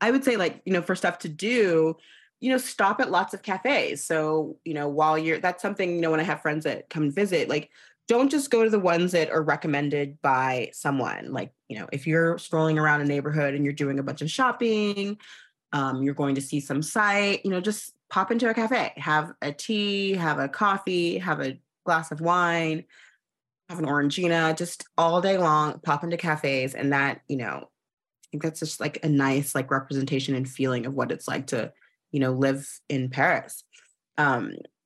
I would say like, you know, for stuff to do, you know, stop at lots of cafes. So, you know, while you're, that's something, you know, when I have friends that come visit, like, don't just go to the ones that are recommended by someone. Like, you know, if you're strolling around a neighborhood and you're doing a bunch of shopping, you're going to see some site, you know, just pop into a cafe, have a tea, have a coffee, have a glass of wine, have an Orangina, just all day long, pop into cafes. And that, you know, I think that's just like a nice like representation and feeling of what it's like to, you know, live in Paris.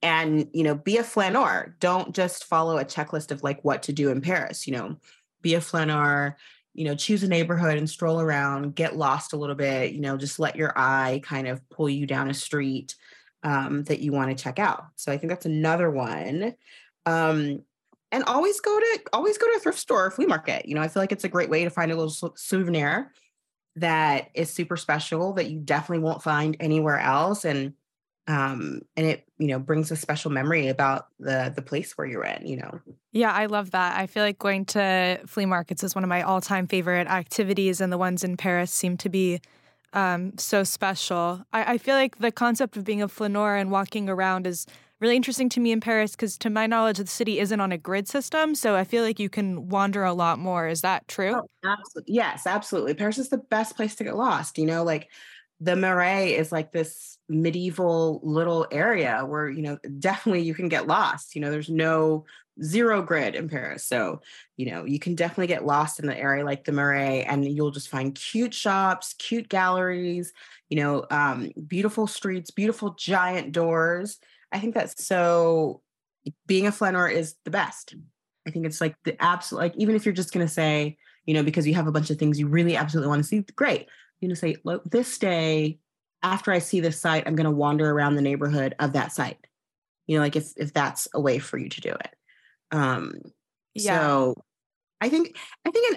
And, you know, be a flaneur. Don't just follow a checklist of like what to do in Paris, you know, be a flaneur, you know, choose a neighborhood and stroll around, get lost a little bit, you know, just let your eye kind of pull you down a street that you want to check out. So I think that's another one. And always go to a thrift store or flea market. You know, I feel like it's a great way to find a little souvenir that is super special that you definitely won't find anywhere else. And it, you know, brings a special memory about the place where you're in, you know? Yeah, I love that. I feel like going to flea markets is one of my all-time favorite activities, and the ones in Paris seem to be so special. I feel like the concept of being a flaneur and walking around is really interesting to me in Paris because, to my knowledge, the city isn't on a grid system, so I feel like you can wander a lot more. Is that true? Oh, absolutely. Yes, absolutely. Paris is the best place to get lost, you know? Like, the Marais is like this medieval little area where, you know, definitely you can get lost. You know, there's zero grid in Paris. So, you know, you can definitely get lost in the area like the Marais, and you'll just find cute shops, cute galleries, you know, beautiful streets, beautiful giant doors. I think that's so, being a flaneur is the best. I think it's like the absolute, like, even if you're just going to say, you know, because you have a bunch of things you really absolutely want to see, great. You know, say, look, this day, after I see this site, I'm going to wander around the neighborhood of that site. You know, like if that's a way for you to do it. Yeah. So I think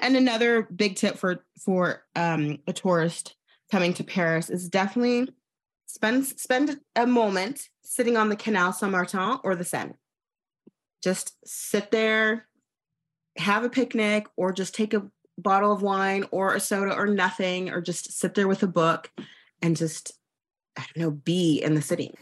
and another big tip for a tourist coming to Paris is definitely spend a moment sitting on the Canal Saint-Martin or the Seine. Just sit there, have a picnic, or just take a bottle of wine or a soda or nothing, or just sit there with a book and just, I don't know, be in the city.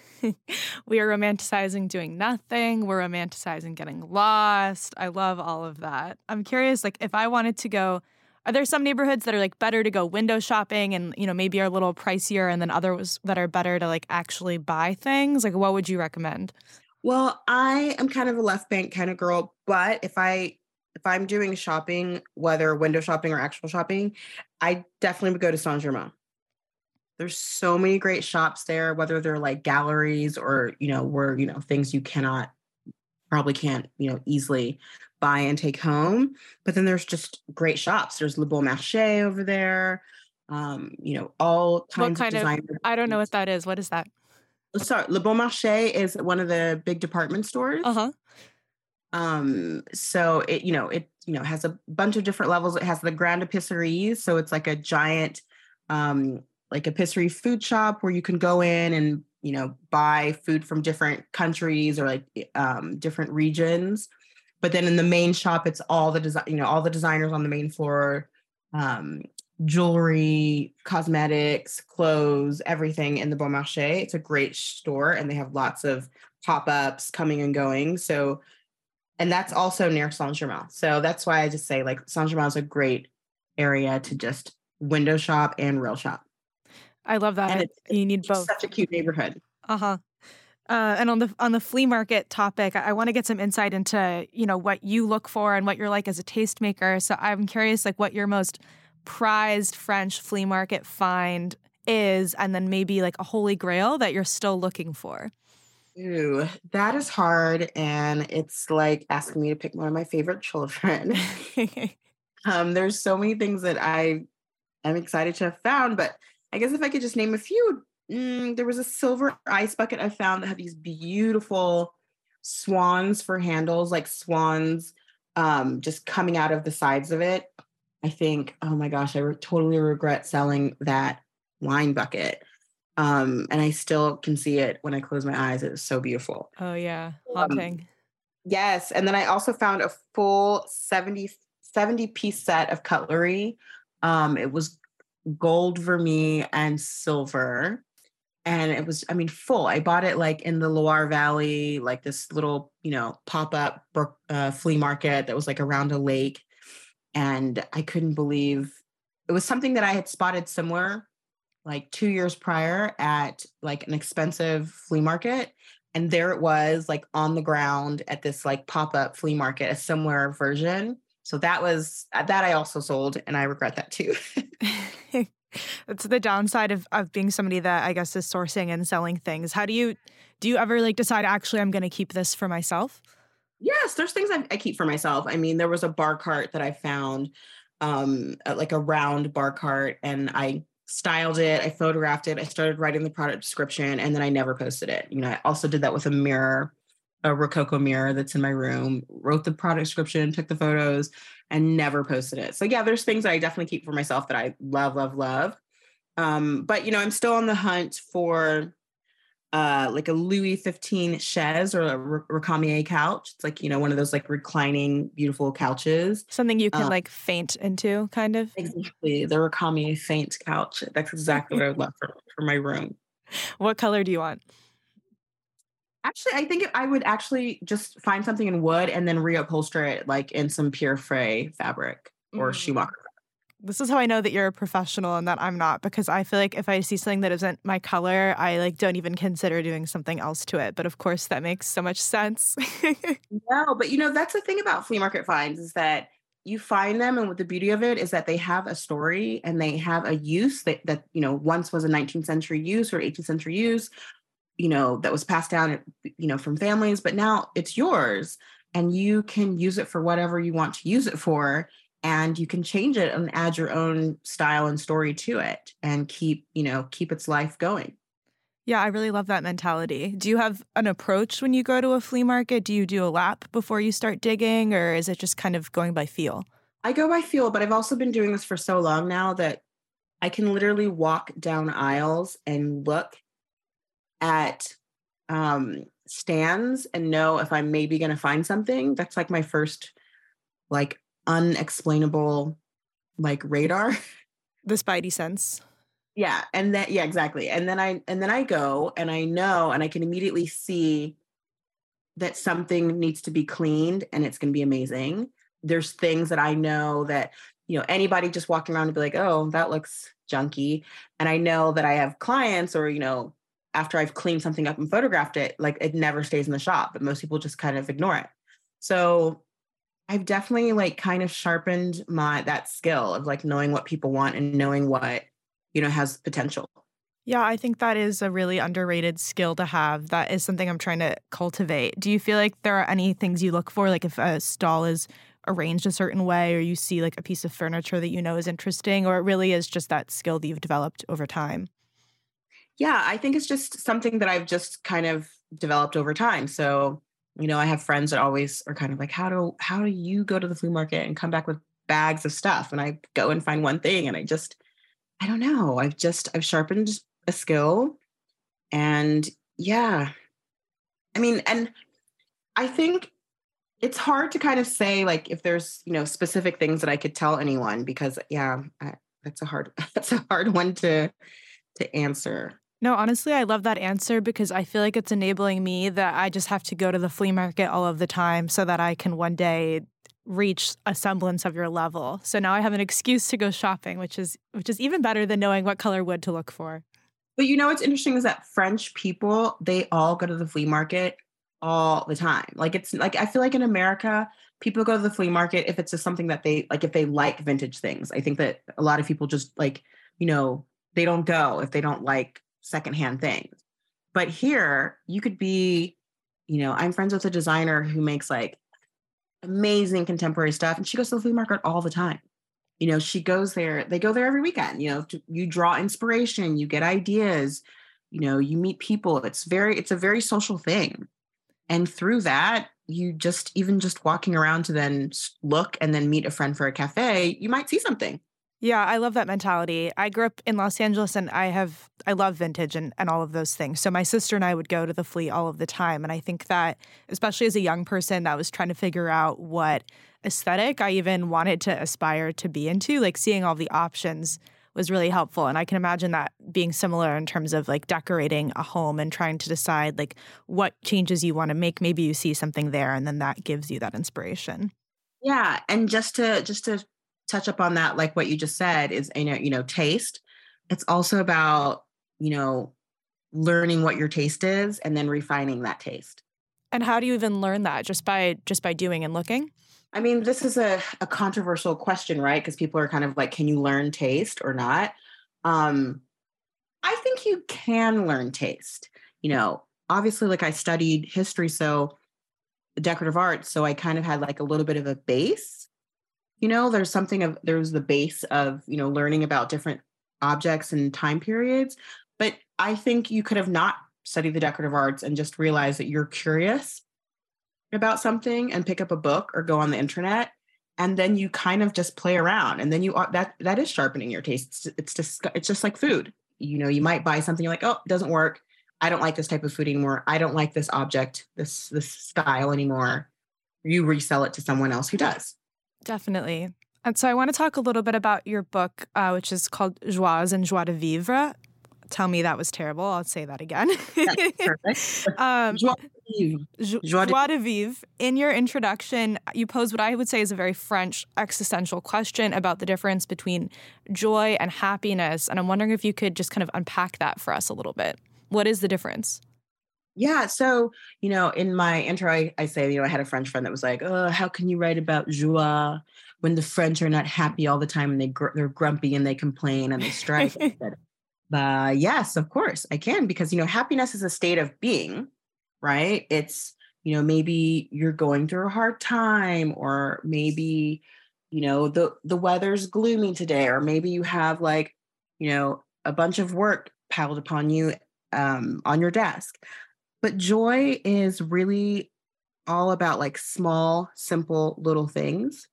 We are romanticizing doing nothing. We're romanticizing getting lost. I love all of that. I'm curious, like, if I wanted to go, are there some neighborhoods that are like better to go window shopping and, you know, maybe are a little pricier, and then others that are better to like actually buy things? Like, what would you recommend? Well, I am kind of a left bank kind of girl, but if I'm doing shopping, whether window shopping or actual shopping, I definitely would go to Saint-Germain. There's so many great shops there, whether they're like galleries or, you know, where, you know, things you probably can't, you know, easily buy and take home. But then there's just great shops. There's Le Bon Marché over there. You know, all kinds of design. I don't know what that is. What is that? Sorry, Le Bon Marché is one of the big department stores. Uh-huh. So it has a bunch of different levels. It has the Grande Épicerie. So it's like a giant, like épicerie food shop where you can go in and, you know, buy food from different countries or like, different regions. But then in the main shop, it's all the designers on the main floor, jewelry, cosmetics, clothes, everything in the Bon Marché. It's a great store, and they have lots of pop-ups coming and going. So, and that's also near Saint-Germain. So that's why I just say, like, Saint-Germain is a great area to just window shop and real shop. I love that. And you need both. It's such a cute neighborhood. Uh-huh. And on the flea market topic, I want to get some insight into, you know, what you look for and what you're like as a tastemaker. So I'm curious, like, what your most prized French flea market find is, and then maybe like a holy grail that you're still looking for. Ooh, that is hard, and it's like asking me to pick one of my favorite children. There's so many things that I am excited to have found, but I guess if I could just name a few, there was a silver ice bucket I found that had these beautiful swans for handles, like swans just coming out of the sides of it. I think, oh my gosh, I totally regret selling that wine bucket. And I still can see it when I close my eyes. It was so beautiful. Oh yeah. Haunting. Yes. And then I also found a full 70, 70-piece set of cutlery. It was gold, vermeil, and silver. And it was, I mean, full. I bought it like in the Loire Valley, like this little, you know, pop-up flea market that was like around a lake. And I couldn't believe it was something that I had spotted somewhere like 2 years prior at like an expensive flea market. And there it was, like on the ground at this like pop-up flea market, a similar version. So that was, that I also sold, and I regret that too. That's the downside of being somebody that I guess is sourcing and selling things. How do you ever like decide, actually, I'm going to keep this for myself? Yes, there's things I keep for myself. I mean, there was a bar cart that I found, like a round bar cart, and I styled it. I photographed it. I started writing the product description, and then I never posted it. You know, I also did that with a mirror, a Rococo mirror that's in my room, wrote the product description, took the photos, and never posted it. So yeah, there's things that I definitely keep for myself that I love, love, love. But you know, I'm still on the hunt for like a Louis XV chaise or a Recamier couch. It's like, you know, one of those like reclining, beautiful couches. Something you can like faint into, kind of. Exactly. The Recamier faint couch. That's exactly what I would love for my room. What color do you want? Actually, I think I would actually just find something in wood and then reupholster it like in some Pierre-Frey fabric or Schumacher. This is how I know that you're a professional and that I'm not, because I feel like if I see something that isn't my color, I like don't even consider doing something else to it. But of course, that makes so much sense. No, but you know, that's the thing about flea market finds is that you find them, and what the beauty of it is that they have a story and they have a use that you know, once was a 19th century use or 18th century use, you know, that was passed down, you know, from families, but now it's yours and you can use it for whatever you want to use it for. And you can change it and add your own style and story to it and keep its life going. Yeah, I really love that mentality. Do you have an approach when you go to a flea market? Do you do a lap before you start digging, or is it just kind of going by feel? I go by feel, but I've also been doing this for so long now that I can literally walk down aisles and look at stands and know if I'm maybe going to find something. That's like my first like unexplainable like radar, the spidey sense. Yeah, and that, yeah, exactly. And then I go and I know, and I can immediately see that something needs to be cleaned and it's going to be amazing. There's things that I know that, you know, anybody just walking around and be like, oh, that looks junky. And I know that I have clients, or, you know, after I've cleaned something up and photographed it, like it never stays in the shop, but most people just kind of ignore it. So I've definitely like kind of sharpened that skill of like knowing what people want and knowing what, you know, has potential. Yeah, I think that is a really underrated skill to have. That is something I'm trying to cultivate. Do you feel like there are any things you look for? Like if a stall is arranged a certain way, or you see like a piece of furniture that you know is interesting, or it really is just that skill that you've developed over time? Yeah, I think it's just something that I've just kind of developed over time. So, you know, I have friends that always are kind of like, how do you go to the flea market and come back with bags of stuff? And I go and find one thing, and I don't know. I've sharpened a skill. And yeah, I mean, and I think it's hard to kind of say like if there's, you know, specific things that I could tell anyone, because yeah, that's a hard one to answer. No, honestly, I love that answer, because I feel like it's enabling me that I just have to go to the flea market all of the time so that I can one day reach a semblance of your level. So now I have an excuse to go shopping, which is even better than knowing what color wood to look for. But you know what's interesting is that French people, they all go to the flea market all the time. Like it's like, I feel like in America, people go to the flea market if it's just something that they like, if they like vintage things. I think that a lot of people just like, you know, they don't go if they don't like secondhand things. But here you could be, you know, I'm friends with a designer who makes like amazing contemporary stuff, and she goes to the flea market all the time. You know, she goes there, they go there every weekend, you know, you draw inspiration, you get ideas, you know, you meet people. It's a very social thing. And through that, you just, even just walking around to then look and then meet a friend for a cafe, you might see something. Yeah, I love that mentality. I grew up in Los Angeles, and I love vintage and all of those things. So my sister and I would go to the flea all of the time. And I think that, especially as a young person that was trying to figure out what aesthetic I even wanted to aspire to be into. Like, seeing all the options was really helpful. And I can imagine that being similar in terms of like decorating a home and trying to decide like what changes you want to make. Maybe you see something there and then that gives you that inspiration. Yeah. And just to touch upon that, like what you just said is, you know, taste. It's also about, you know, learning what your taste is and then refining that taste. And how do you even learn that? Just by doing and looking? I mean, this is a controversial question, right? Because people are kind of like, can you learn taste or not? I think you can learn taste. You know, obviously, like I studied history, so decorative arts, so I kind of had like a little bit of a base. You know, there's the base of, you know, learning about different objects and time periods. But I think you could have not studied the decorative arts and just realized that you're curious about something and pick up a book or go on the internet, and then you kind of just play around, and then you are, that is sharpening your taste. It's just like food. You know, you might buy something, you're like, oh, it doesn't work, I don't like this type of food anymore, I don't like this object, this style anymore. You resell it to someone else who does. Definitely. And so I want to talk a little bit about your book, which is called Joies and Joie de Vivre. Tell me that was terrible. I'll say that again. Joie de vivre. In your introduction, you pose what I would say is a very French existential question about the difference between joy and happiness. And I'm wondering if you could just kind of unpack that for us a little bit. What is the difference? Yeah. So, you know, in my intro, I say, you know, I had a French friend that was like, oh, how can you write about joie when the French are not happy all the time and they're grumpy and they complain and they strike? But yes, of course I can, because, you know, happiness is a state of being, right? It's, you know, maybe you're going through a hard time, or maybe, you know, the weather's gloomy today, or maybe you have like, you know, a bunch of work piled upon you on your desk. But joy is really all about like small, simple little things.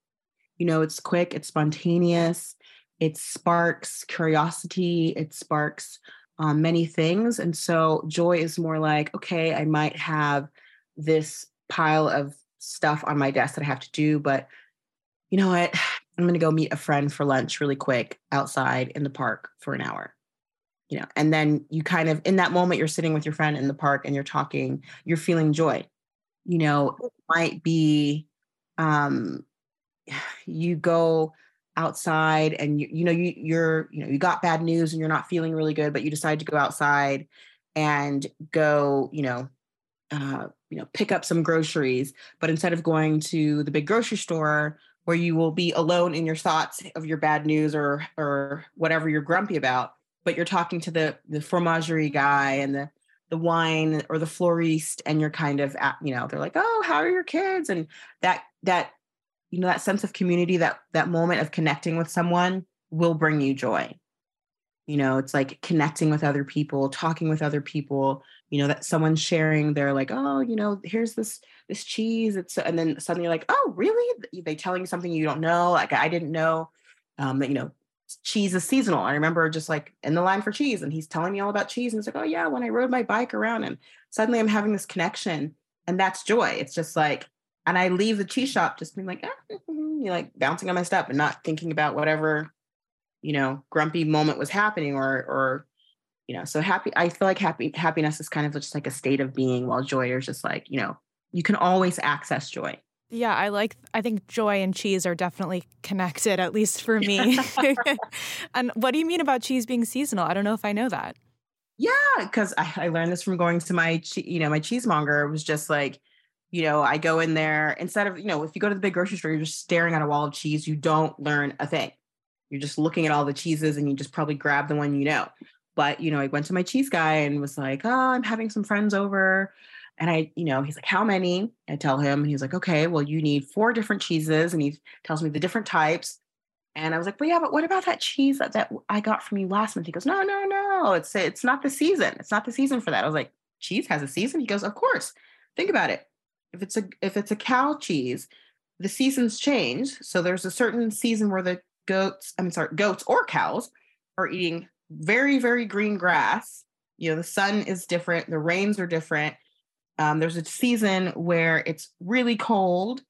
You know, it's quick, it's spontaneous. It sparks curiosity. It sparks many things. And so joy is more like, okay, I might have this pile of stuff on my desk that I have to do, but you know what? I'm going to go meet a friend for lunch really quick outside in the park for an hour, you know, and then you kind of, in that moment, you're sitting with your friend in the park and you're talking, you're feeling joy. You know, it might be, you go outside and you got bad news and you're not feeling really good, but you decide to go outside and go, pick up some groceries. But instead of going to the big grocery store where you will be alone in your thoughts of your bad news or whatever you're grumpy about, but you're talking to the fromagerie guy and the wine or the florist, and you're kind of at, you know, they're like, oh, how are your kids? And that you know, that sense of community, that moment of connecting with someone will bring you joy. You know, it's like connecting with other people, talking with other people, you know, that someone sharing, they're like, oh, you know, here's this cheese. And then suddenly you're like, oh, really? They telling you something you don't know. Like, I didn't know that, you know, cheese is seasonal. I remember just like in the line for cheese, and he's telling me all about cheese. And it's like, oh yeah, when I rode my bike around, and suddenly I'm having this connection, and that's joy. It's just like, and I leave the cheese shop just being like, you like bouncing on my step and not thinking about whatever, you know, grumpy moment was happening or, you know, so happy. I feel like happiness is kind of just like a state of being, while joy is just like, you know, you can always access joy. Yeah, I think joy and cheese are definitely connected, at least for me. And what do you mean about cheese being seasonal? I don't know if I know that. Yeah, because I learned this from going to my cheesemonger. It was just like, you know, I go in there, instead of, you know, if you go to the big grocery store, you're just staring at a wall of cheese. You don't learn a thing. You're just looking at all the cheeses and you just probably grab the one, you know. But, you know, I went to my cheese guy and was like, oh, I'm having some friends over. And I, you know, he's like, how many? I tell him, and he's like, okay, well, you need 4 different cheeses. And he tells me the different types. And I was like, well, yeah, but what about that cheese that I got from you last month? He goes, no, it's not the season. It's not the season for that. I was like, cheese has a season? He goes, of course. Think about it. If it's a cow cheese, the seasons change. So there's a certain season where the goats or cows are eating very, very green grass. You know, the sun is different. The rains are different. There's a season where it's really cold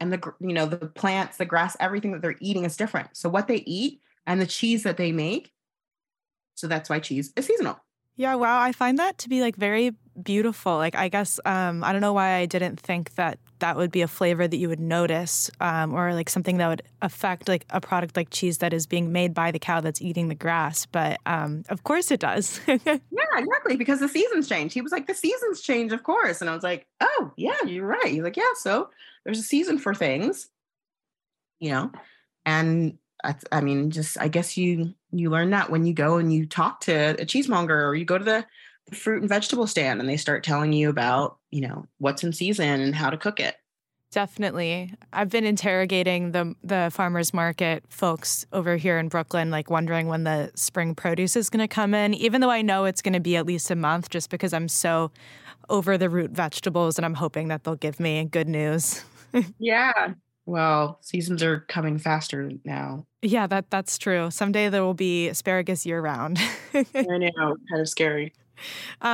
and the, you know, the plants, the grass, everything that they're eating is different. So what they eat and the cheese that they make. So that's why cheese is seasonal. Yeah. Wow. I find that to be like very beautiful. Like, I guess, I don't know why I didn't think that that would be a flavor that you would notice, or like something that would affect like a product like cheese that is being made by the cow that's eating the grass. But of course it does. Yeah, exactly. Because the seasons change. He was like, the seasons change, of course. And I was like, oh yeah, you're right. He's like, yeah. So there's a season for things, you know, and I mean, just, I guess you learn that when you go and you talk to a cheesemonger, or you go to the fruit and vegetable stand and they start telling you about, you know, what's in season and how to cook it. Definitely. I've been interrogating the farmers market folks over here in Brooklyn, like wondering when the spring produce is going to come in, even though I know it's going to be at least a month, just because I'm so over the root vegetables and I'm hoping that they'll give me good news. Yeah. Well, seasons are coming faster now. Yeah, that's true. Someday there will be asparagus year round. I know. Kind of scary.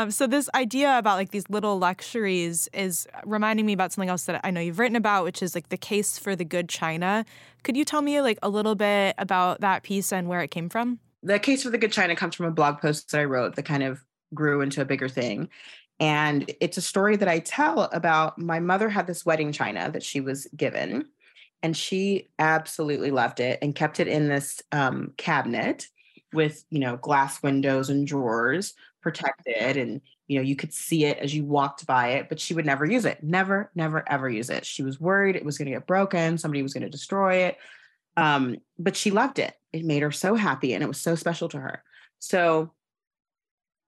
So this idea about like these little luxuries is reminding me about something else that I know you've written about, which is like the case for the good china. Could you tell me like a little bit about that piece and where it came from? The case for the good china comes from a blog post that I wrote that kind of grew into a bigger thing. And it's a story that I tell about my mother had this wedding china that she was given, and she absolutely loved it and kept it in this cabinet with, you know, glass windows and drawers, protected, and, you know, you could see it as you walked by it, but she would never use it. Never, ever use it. She was worried it was going to get broken. Somebody was going to destroy it. But she loved it. It made her so happy and it was so special to her. So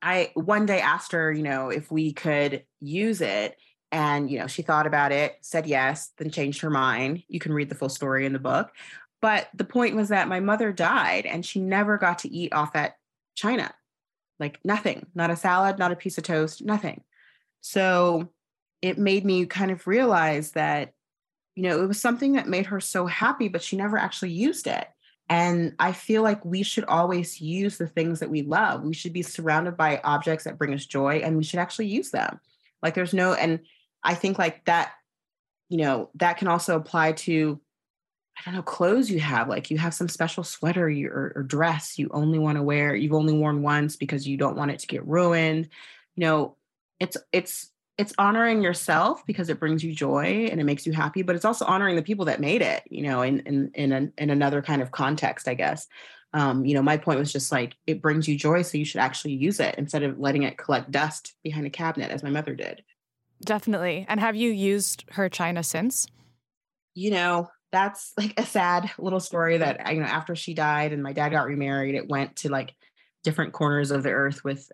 I one day asked her, you know, if we could use it, and, you know, she thought about it, said yes, then changed her mind. You can read the full story in the book. But the point was that my mother died and she never got to eat off that china. Like nothing, not a salad, not a piece of toast, nothing. So it made me kind of realize that, you know, it was something that made her so happy, but she never actually used it. And I feel like we should always use the things that we love. We should be surrounded by objects that bring us joy, and we should actually use them. Like there's no, and I think like that, you know, that can also apply to, I don't know, clothes you have, like you have some special sweater or dress you only want to wear, you've only worn once because you don't want it to get ruined. You know, it's honoring yourself because it brings you joy and it makes you happy, but it's also honoring the people that made it, you know, in another kind of context, I guess. You know, my point was just like, it brings you joy, so you should actually use it instead of letting it collect dust behind a cabinet as my mother did. Definitely. And have you used her china since? You know, that's like a sad little story that, you know, after she died and my dad got remarried, it went to like different corners of the earth with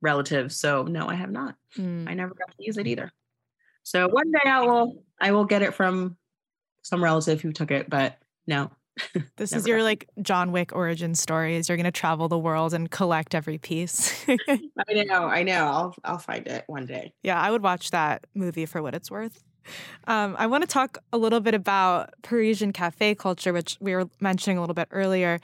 relatives. So no, I have not. I never got to use it either. So one day I will get it from some relative who took it, but no. This is your like John Wick origin story, is you're going to travel the world and collect every piece. I know. I'll find it one day. Yeah, I would watch that movie for what it's worth. I want to talk a little bit about Parisian cafe culture, which we were mentioning a little bit earlier.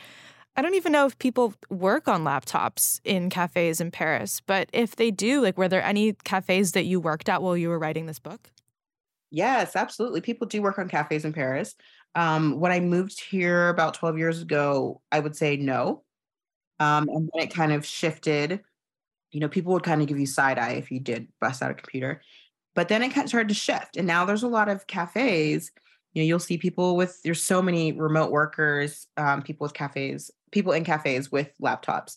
I don't even know if people work on laptops in cafes in Paris, but if they do, like, were there any cafes that you worked at while you were writing this book? Yes, absolutely. People do work on cafes in Paris. When I moved here about 12 years ago, I would say no. And then it kind of shifted. You know, people would kind of give you side eye if you did bust out a computer. But then it started to shift. And now there's a lot of cafes, you know, you'll see people with, there's so many remote workers, people in cafes with laptops.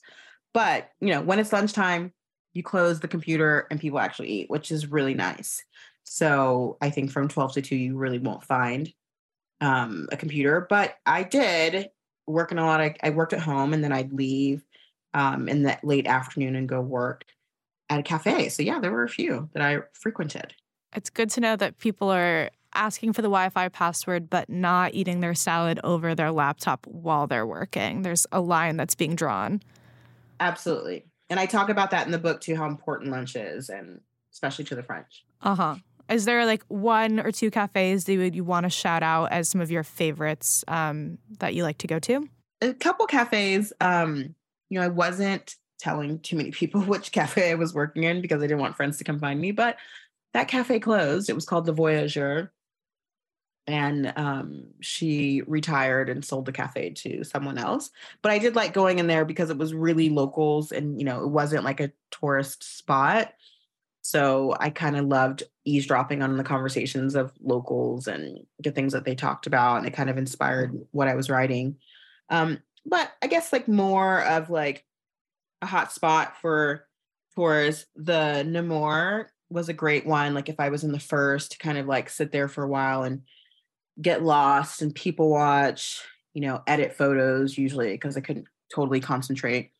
But, you know, when it's lunchtime, you close the computer and people actually eat, which is really nice. So I think from 12 to 2, you really won't find a computer. But I did work in a lot of, I worked at home and then I'd leave in the late afternoon and go work at a cafe. So yeah, there were a few that I frequented. It's good to know that people are asking for the Wi-Fi password, but not eating their salad over their laptop while they're working. There's a line that's being drawn. Absolutely. And I talk about that in the book too, how important lunch is, and especially to the French. Uh-huh. Is there like one or two cafes that you want to shout out as some of your favorites that you like to go to? A couple cafes. You know, I wasn't telling too many people which cafe I was working in because I didn't want friends to come find me, but that cafe closed. It was called The Voyageur. And she retired and sold the cafe to someone else. But I did like going in there because it was really locals and, you know, it wasn't like a tourist spot. So I kind of loved eavesdropping on the conversations of locals and the things that they talked about. And it kind of inspired what I was writing. But I guess like more of like a hot spot for tours, the Namur was a great one. Like if I was in the first to kind of like sit there for a while and get lost and people watch, you know, edit photos usually because I couldn't totally concentrate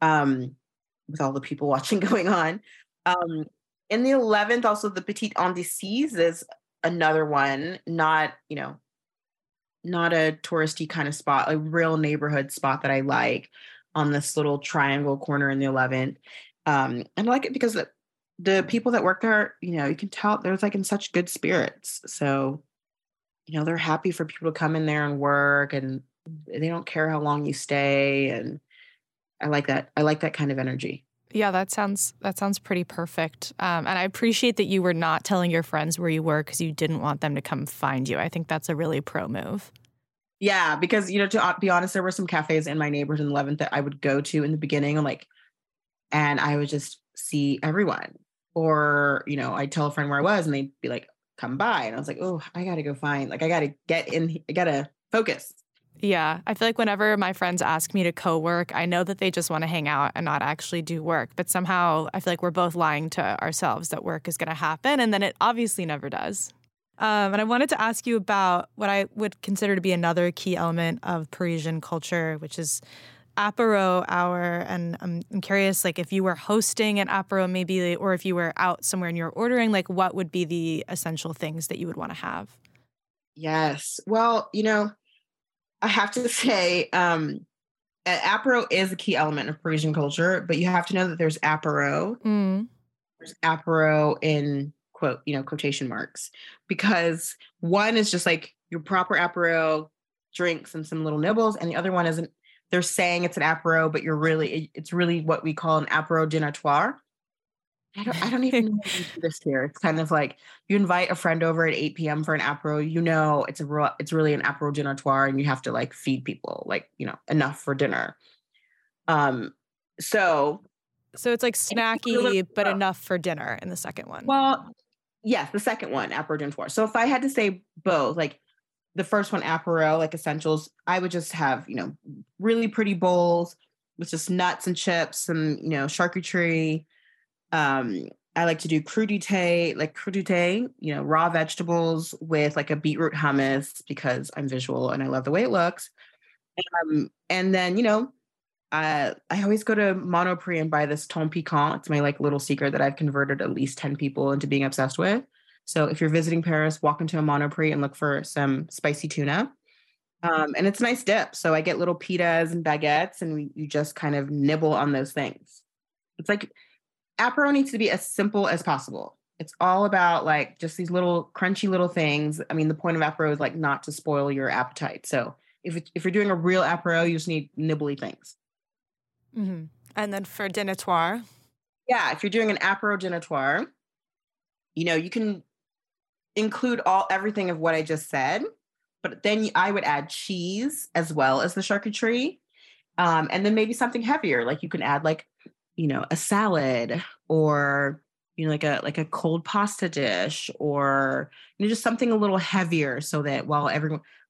with all the people watching going on. In the 11th, also the Petite Indices is another one, not, you know, not a touristy kind of spot, a real neighborhood spot that I like on this little triangle corner in the 11th. And I like it because the people that work there, you know, you can tell they're like in such good spirits. So, you know, they're happy for people to come in there and work and they don't care how long you stay. And I like that. I like that kind of energy. Yeah, that sounds pretty perfect. And I appreciate that you were not telling your friends where you were because you didn't want them to come find you. I think that's a really pro move. Yeah, because, you know, to be honest, there were some cafes in my neighborhood in 11th that I would go to in the beginning. I'm like, and I would just see everyone. Or, you know, I'd tell a friend where I was and they'd be like, come by. And I was like, oh, I got to go find, like, I got to get in, I got to focus. Yeah. I feel like whenever my friends ask me to co-work, I know that they just want to hang out and not actually do work. But somehow I feel like we're both lying to ourselves that work is going to happen. And then it obviously never does. And I wanted to ask you about what I would consider to be another key element of Parisian culture, which is Apéro hour. And I'm curious, like if you were hosting an Apéro maybe, or if you were out somewhere and you were ordering, like what would be the essential things that you would want to have? Yes. Well, you know, I have to say, Apéro is a key element of Parisian culture, but you have to know that there's Apéro. Mm. There's Apéro in quote, you know, quotation marks, because one is just like your proper Apéro drinks and some little nibbles. And the other one isn't, they're saying it's an Apéro, but you're really, it's really what we call an Apéro dînatoire. I don't even know how to do this here. It's kind of like you invite a friend over at 8 p.m. for an Apéro, you know, it's really an Apéro dînatoire and you have to like feed people like, you know, enough for dinner. So it's like snacky, but enough for dinner in the second one. Well, yes, the second one, Apéro dînatoire. So if I had to say both, like the first one, Apéro, like essentials, I would just have, you know, really pretty bowls with just nuts and chips and, you know, charcuterie. I like to do crudité, you know, raw vegetables with like a beetroot hummus because I'm visual and I love the way it looks. And then, you know, I always go to Monoprix and buy this thon piquant. It's my like little secret that I've converted at least 10 people into being obsessed with. So if you're visiting Paris, walk into a Monoprix and look for some spicy tuna. And it's a nice dip. So I get little pitas and baguettes and you just kind of nibble on those things. It's like Apéro needs to be as simple as possible. It's all about like just these little crunchy little things. I mean, the point of Apéro is like not to spoil your appetite. So if you're doing a real Apéro, you just need nibbly things. Mm-hmm. And then for dînatoire? Yeah, if you're doing an Apéro dînatoire, you know, you can include everything of what I just said, but then I would add cheese as well as the charcuterie. And then maybe something heavier, like you can add like, you know, a salad or, you know, like a cold pasta dish or, you know, just something a little heavier so that while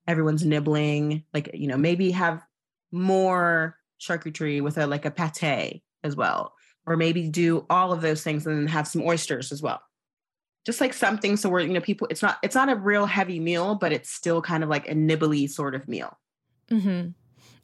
everyone's nibbling, like, you know, maybe have more charcuterie with a pate as well, or maybe do all of those things and then have some oysters as well. Just like something. So we're, you know, people, it's not a real heavy meal, but it's still kind of like a nibbly sort of meal. Mm-hmm.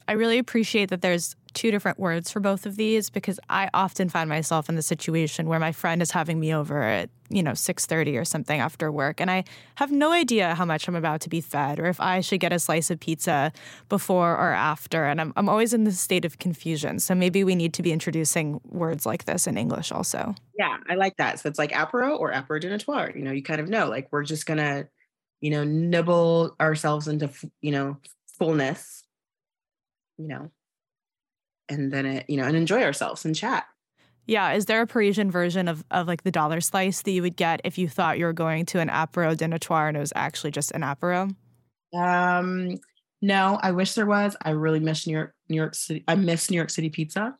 I really appreciate that there's two different words for both of these because I often find myself in the situation where my friend is having me over at, you know, 6:30 or something after work and I have no idea how much I'm about to be fed or if I should get a slice of pizza before or after, and I'm always in this state of confusion. So maybe we need to be introducing words like this in English also. Yeah, I like that. So it's like Apéro or Apéro dînatoire. You know, you kind of know like we're just gonna, you know, nibble ourselves into, you know, fullness, you know, and then, and enjoy ourselves and chat. Yeah. Is there a Parisian version of like the dollar slice that you would get if you thought you were going to an apéro dînatoire and it was actually just an apéro? No, I wish there was. I really miss New York City. I miss New York City pizza.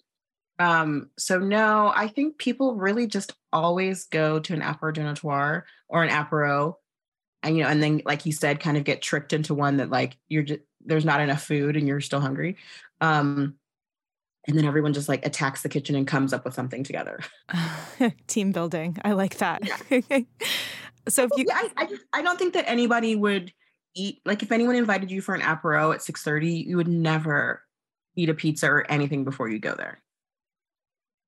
So no, I think people really just always go to an apéro dînatoire or an apéro, and, you know, and then, like you said, kind of get tricked into one that, like, you're just, there's not enough food and you're still hungry. And then everyone just, like, attacks the kitchen and comes up with something together. Team building. I like that. Yeah. So if you, yeah, I don't think that anybody would eat, like, if anyone invited you for an apéro at 6:30, you would never eat a pizza or anything before you go there.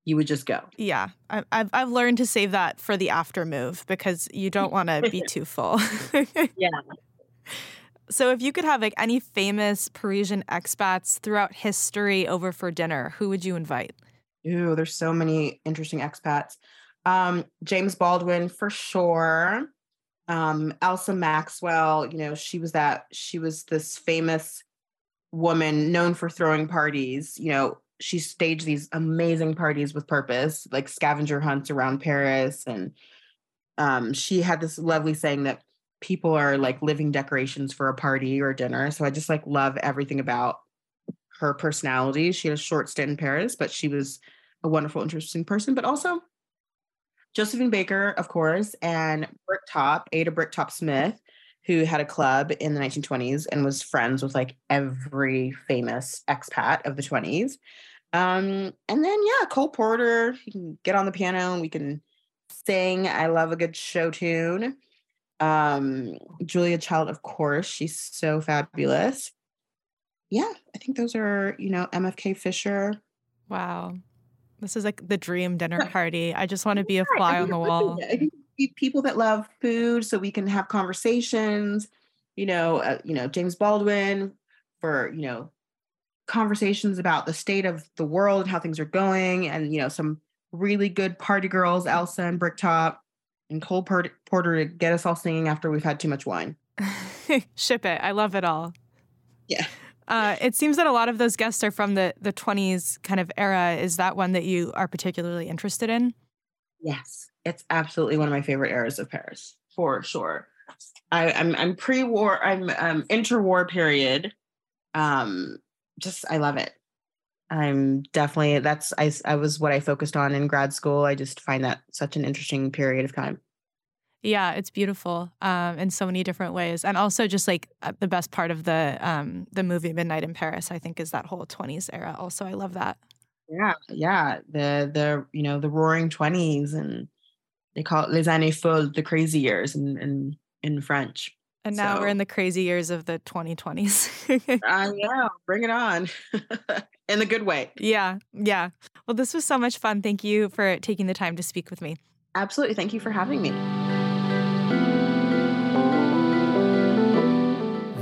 You would just go. Yeah. I've learned to save that for the after move because you don't want to be too full. Yeah. So if you could have, like, any famous Parisian expats throughout history over for dinner, who would you invite? Ooh, there's so many interesting expats. James Baldwin, for sure. Elsa Maxwell, you know, she was this famous woman known for throwing parties. You know, she staged these amazing parties with purpose, like scavenger hunts around Paris. And she had this lovely saying that people are like living decorations for a party or dinner. So I just, like, love everything about her personality. She had a short stint in Paris, but she was a wonderful, interesting person. But also Josephine Baker, of course, and Bricktop, Ada Bricktop Smith, who had a club in the 1920s and was friends with, like, every famous expat of the 20s. And then, yeah, Cole Porter, you can get on the piano and we can sing. I love a good show tune. Julia Child, of course, she's so fabulous. Yeah, I think those are, you know, MFK Fisher. Wow. This is like the dream dinner party. I just want to be a fly on the wall. I think people that love food so we can have conversations, you know, James Baldwin for, you know, conversations about the state of the world and how things are going, and, you know, some really good party girls, Elsa and Bricktop. And Cole Porter to get us all singing after we've had too much wine. Ship it. I love it all. Yeah. It seems that a lot of those guests are from the 20s kind of era. Is that one that you are particularly interested in? Yes. It's absolutely one of my favorite eras of Paris, for sure. I'm pre-war, I'm interwar period. Just, I love it. I'm definitely, that's, I was what I focused on in grad school. I just find that such an interesting period of time. Yeah, it's beautiful in so many different ways. And also just, like, the best part of the movie Midnight in Paris, I think, is that whole 20s era also. I love that. Yeah, yeah. The you know, the roaring 20s, and they call it les années folles, the crazy years in French. And now we're in the crazy years of the 2020s. I know. Bring it on. In the good way. Yeah. Yeah. Well, this was so much fun. Thank you for taking the time to speak with me. Absolutely. Thank you for having me.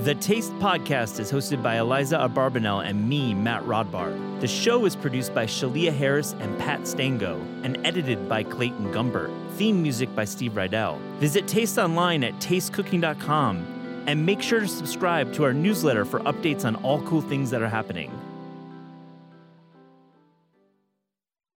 The Taste Podcast is hosted by Eliza Abarbanel and me, Matt Rodbar. The show is produced by Shalia Harris and Pat Stango and edited by Clayton Gumber. Theme music by Steve Rydell. Visit Taste online at tastecooking.com and make sure to subscribe to our newsletter for updates on all cool things that are happening.